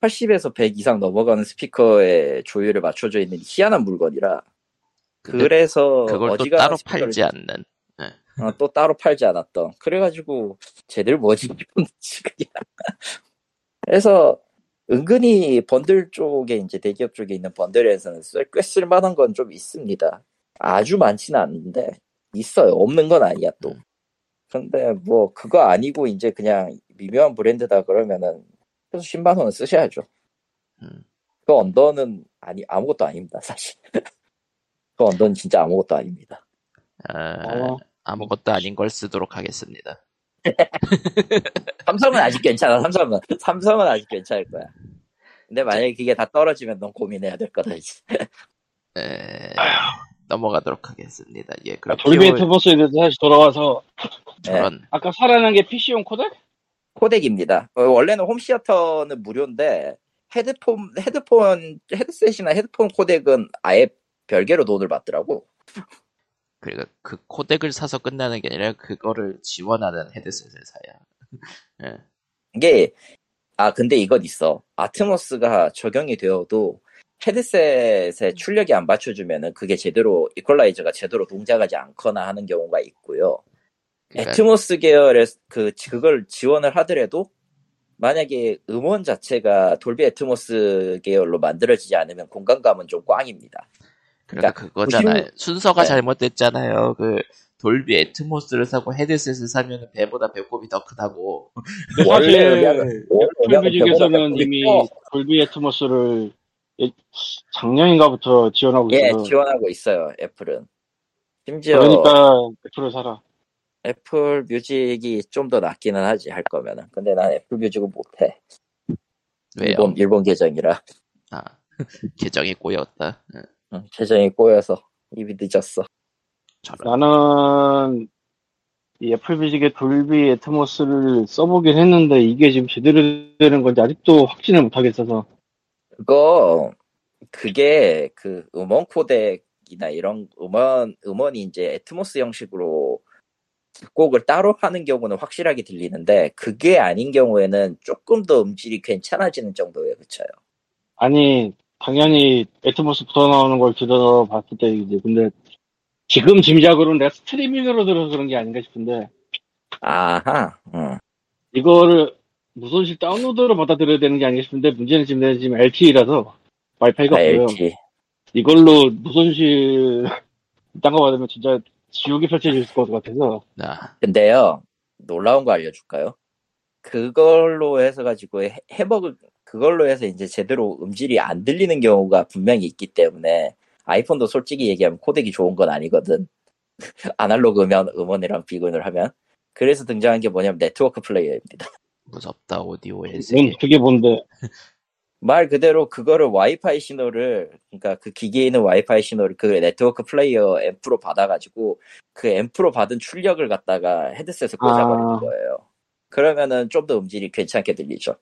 80에서 100 이상 넘어가는 스피커의 조율에 맞춰져 있는 희한한 물건이라 그래서 그걸 또 따로 팔지 않는 또 따로 팔지 않았던 그래가지고 쟤들 뭐지 그래서 은근히 번들 쪽에 이제 대기업 쪽에 있는 번들에서는 꽤 쓸만한 건 좀 있습니다. 아주 많지는 않은데 있어요. 없는 건 아니야 또. 근데 뭐 그거 아니고 이제 그냥 미묘한 브랜드다 그러면은 그래서 10만 원은 쓰셔야죠. 그 언더는 아무것도 아닙니다 사실. 그 언더는 진짜 아무것도 아닙니다. 아무것도 아닌 걸 쓰도록 하겠습니다. 삼성은 아직 괜찮아. 삼성은 아직 괜찮을 거야. 근데 만약에 그게 다 떨어지면 넌 고민해야 될 거다 이제. 넘어가도록 하겠습니다. 예, 그럼 돌비 터버스에 대해서 다시 돌아와서 저런. 아까 사라는 게 PC용 코덱? 코덱입니다. 원래는 홈시어터는 무료인데 헤드셋이나 헤드폰 코덱은 아예 별개로 돈을 받더라고. 그러니까 그 코덱을 사서 끝나는 게 아니라 그거를 지원하는 헤드셋을 사야. 네. 이게 근데 이건 있어. 아트모스가 적용이 되어도 헤드셋에 출력이 안 받쳐주면은 그게 제대로 이퀄라이저가 제대로 동작하지 않거나 하는 경우가 있고요. 그러니까 애트모스 계열의 그걸 지원을 하더라도 만약에 음원 자체가 돌비 애트모스 계열로 만들어지지 않으면 공간감은 좀 꽝입니다. 그러니까 그거잖아요. 순서가 잘못됐잖아요. 그 돌비 애트모스를 사고 헤드셋을 사면 배보다 배꼽이 더 크다고. 원래 돌비 중에서는 이미 돌비 애트모스를 작년인가부터 지원하고 있어요. 예, 지원하고 있어요. 애플은. 심지어 그러니까 애플을 사라. 애플 뮤직이 좀 더 낫기는 하지 할 거면은. 근데 난 애플 뮤직을 못해. 왜요? 일본 계정이라. 아 계정이 꼬였다. 응, 계정이 꼬여서 입이 늦었어. 나는 이 애플 뮤직의 돌비 애트모스를 써보긴 했는데 이게 지금 제대로 되는 건지 아직도 확신을 못 하겠어서. 그게 그 음원 코덱이나 이런 음원이 이제 애트모스 형식으로 곡을 따로 하는 경우는 확실하게 들리는데 그게 아닌 경우에는 조금 더 음질이 괜찮아지는 정도에 그쳐요. 아니 당연히 애트모스부터 나오는 걸 들어봤을 때 이제 근데 지금 짐작으로는 내가 스트리밍으로 들어서 그런 게 아닌가 싶은데. 아하. 이거를 무선식 다운로드로 받아들여야 되는 게 아닌가 싶은데 문제는 지금 내가 지금 LTE라서 와이파이가 없어요. LTE. 이걸로 무선식 이딴 거 받으면 진짜 지옥이 펼쳐질 것 같아서. 근데요 놀라운 거 알려줄까요? 그걸로 해서 가지고 해먹을 그걸로 해서 이제 제대로 음질이 안 들리는 경우가 분명히 있기 때문에 아이폰도 솔직히 얘기하면 코덱이 좋은 건 아니거든. 아날로그 음원이랑 비교를 하면. 그래서 등장한 게 뭐냐면 네트워크 플레이어입니다. 무섭다 오디오의 세계. 그게 뭔데? 말 그대로 그거를 와이파이 신호를, 그러니까 그 기계에 있는 와이파이 신호를 그 네트워크 플레이어 앰프로 받아가지고 그 앰프로 받은 출력을 갖다가 헤드셋에 꽂아버리는 거예요. 그러면은 좀 더 음질이 괜찮게 들리죠.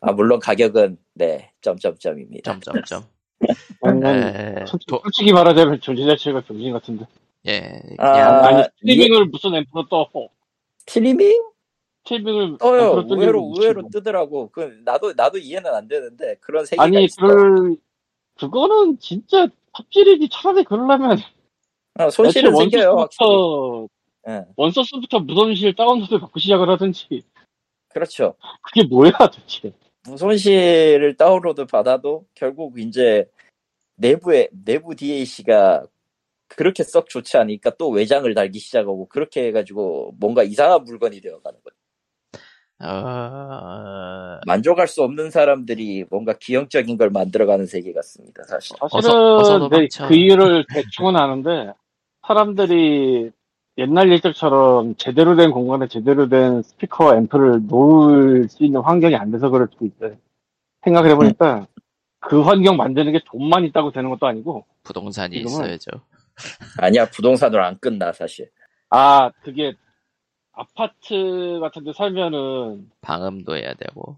아, 물론 가격은, 네, 점점점입니다. 점점점. 네. 솔직히 말하자면 존재 자체가 병신 같은데. 예. 아니, 스트리밍을 무슨 앰프로 떠? 스트리밍? 의외로 뜨더라고. 그 나도 이해는 안 되는데 그런 세계가 아니, 있어. 그거는 진짜 삽질이지. 차라리 그러려면 손실은 생겨요. 원소스부터 원소스부터 무손실 다운로드 받고 시작을 하든지. 그렇죠. 그게 뭐야 도대체. 무손실을 다운로드 받아도 결국 이제 내부 DAC가 그렇게 썩 좋지 않으니까 또 외장을 달기 시작하고 그렇게 해가지고 뭔가 이상한 물건이 되어가는 거예요. 만족할 수 없는 사람들이 뭔가 기형적인 걸 만들어가는 세계 같습니다. 사실은 그 이유를 대충은 아는데 사람들이 옛날 일들처럼 제대로 된 공간에 제대로 된 스피커 앰프를 놓을 수 있는 환경이 안 돼서 그럴 수도 있어요. 생각을 해보니까 그 환경 만드는 게 돈만 있다고 되는 것도 아니고 부동산이 있어야죠. 아니야, 부동산으로 안 끝나 사실. 아, 그게 아파트 같은데 살면은 방음도 해야 되고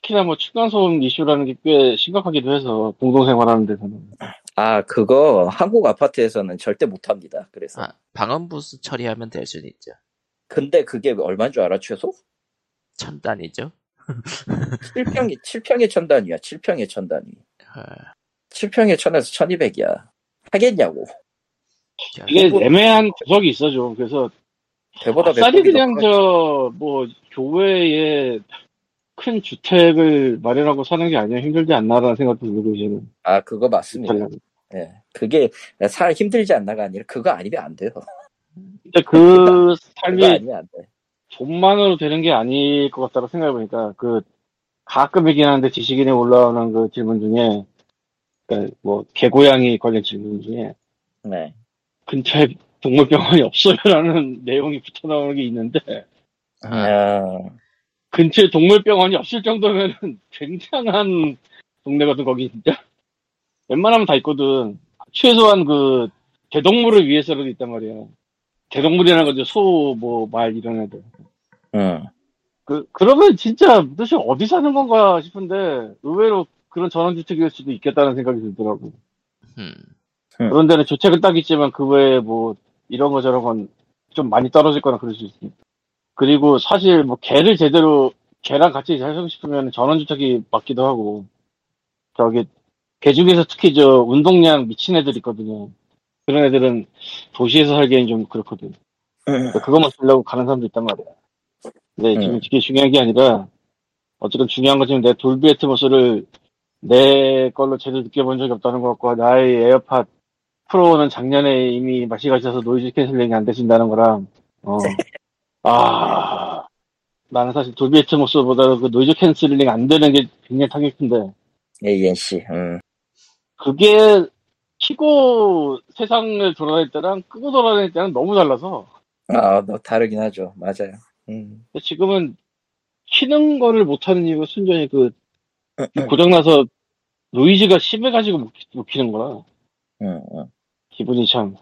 특히나 뭐 층간소음 이슈라는 게 꽤 심각하기도 해서 공동생활하는 데서는 그거 한국 아파트에서는 절대 못합니다. 그래서 방음부스 처리하면 될 수는 있죠. 근데 그게 얼마인 줄 알아? 최소? 1000단이죠 7평에 1000단위야 7평에 1000단위 7평에 1000에서 1200이야 하겠냐고. 이게 애매한 구석이 있어 좀. 그래서 아싸리 그냥 뭐 교외에 큰 주택을 마련하고 사는 게 아니야 힘들지 않나라는 생각도 들고 이제는. 그거 맞습니다. 예, 그게 살 힘들지 않나가 아니라 그거 아니면 안 돼요. 근데 그 삶이 아니면 안 돼. 돈만으로 되는 게 아닐 것 같다고 생각해 보니까 그 가끔이긴 한데 지식인에 올라오는 그 질문 중에 그러니까 뭐 개고양이 관련 질문 중에 네. 근처에 동물병원이 없어요라는 내용이 붙어 나오는 게 있는데 근처에 동물병원이 없을 정도면 굉장한 동네거든 거기 진짜. 웬만하면 다 있거든. 최소한 그 대동물을 위해서라도 있단 말이야. 대동물이라는 거죠. 소, 뭐, 말 이런 애들. 그러면 진짜 도대체 어디 사는 건가 싶은데 의외로 그런 전원주택일 수도 있겠다는 생각이 들더라고. 그런 데는 주택은 딱 있지만 그 외에 뭐 이런 거 저런 건 좀 많이 떨어질 거나 그럴 수 있습니다. 그리고 사실 뭐 개를 제대로 개랑 같이 살고 싶으면 전원주택이 맞기도 하고 저기 개 중에서 특히 저 운동량 미친 애들 있거든요. 그런 애들은 도시에서 살기엔 좀 그렇거든. 그것만 쓰려고 가는 사람도 있단 말이야. 근데 지금 이게 중요한 게 아니라 어쨌든 중요한 건 지금 내 돌비 애트모스를 내 걸로 제대로 느껴본 적이 없다는 것 같고 나의 에어팟 프로는 작년에 이미 맛이 가셔서 노이즈 캔슬링이 안 되신다는 거랑 나는 사실 돌비 애트모스보다 그 노이즈 캔슬링 안 되는 게 굉장히 타격인데 ANC 그게 키고 세상을 돌아다닐 때랑 끄고 돌아다닐 때랑 너무 달라서 너무 다르긴 하죠. 맞아요. 지금은 키는 거를 못하는 이유가 순전히 그 고장나서 노이즈가 심해가지고 못 키는 거라. 기분이 참.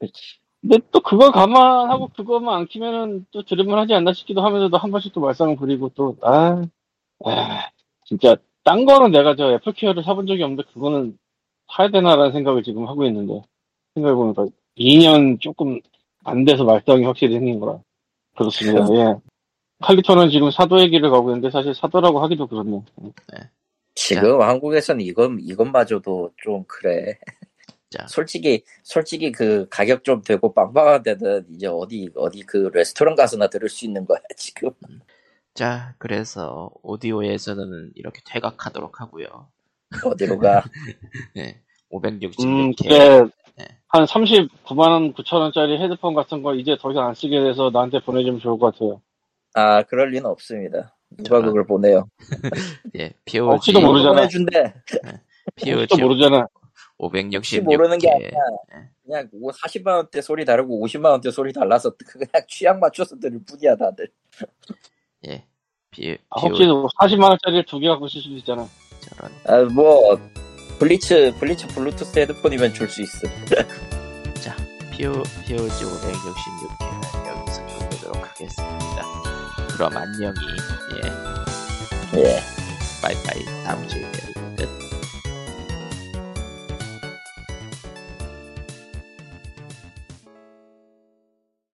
그치. 근데 또 그걸 감안하고 그거만 안 키면은 또 들으면 하지 않나 싶기도 하면서도 한 번씩 또 말썽을 부리고 또, 진짜, 딴 거는 내가 저 애플케어를 사본 적이 없는데 그거는 사야 되나라는 생각을 지금 하고 있는데, 생각해보니까 2년 조금 안 돼서 말썽이 확실히 생긴 거라. 그렇습니다. 예. 칼리토는 지금 사도의 길을 가고 있는데 사실 사도라고 하기도 그렇네요. 네. 지금 한국에서는 이것마저도 좀 그래. 자. 솔직히 그 가격 좀 되고 빵빵한 데는 이제 어디 그 레스토랑 가서나 들을 수 있는 거야 지금. 자, 그래서 오디오에서는 이렇게 퇴각하도록 하고요. 어디로 가? 네, 566K. 네. 한 39만 9천원짜리 헤드폰 같은 거 이제 더 이상 안 쓰게 돼서 나한테 보내주면 좋을 것 같아요. 그럴 리는 없습니다. 누가 그걸 보내요? 예, POG. 혹시도 모르잖아. 보내준대. 네, POG. 모르잖아. 566개. 모르는 게 아니라 그냥 40만원대 소리 다르고 50만원대 소리 달라서 그냥 취향 맞춰서 들을 뿐이야 다들. 예, 아, 혹시나 40만원짜리를 두 개 갖고 쓸 수도 있잖아. 저런. 아, 뭐, 블리츠 블루투스 헤드폰이면 줄 수 있어. 자, POG 566회는 여기서 끝내도록 하겠습니다. 그럼 안녕히, 예. 예. 바이바이. 다음주에.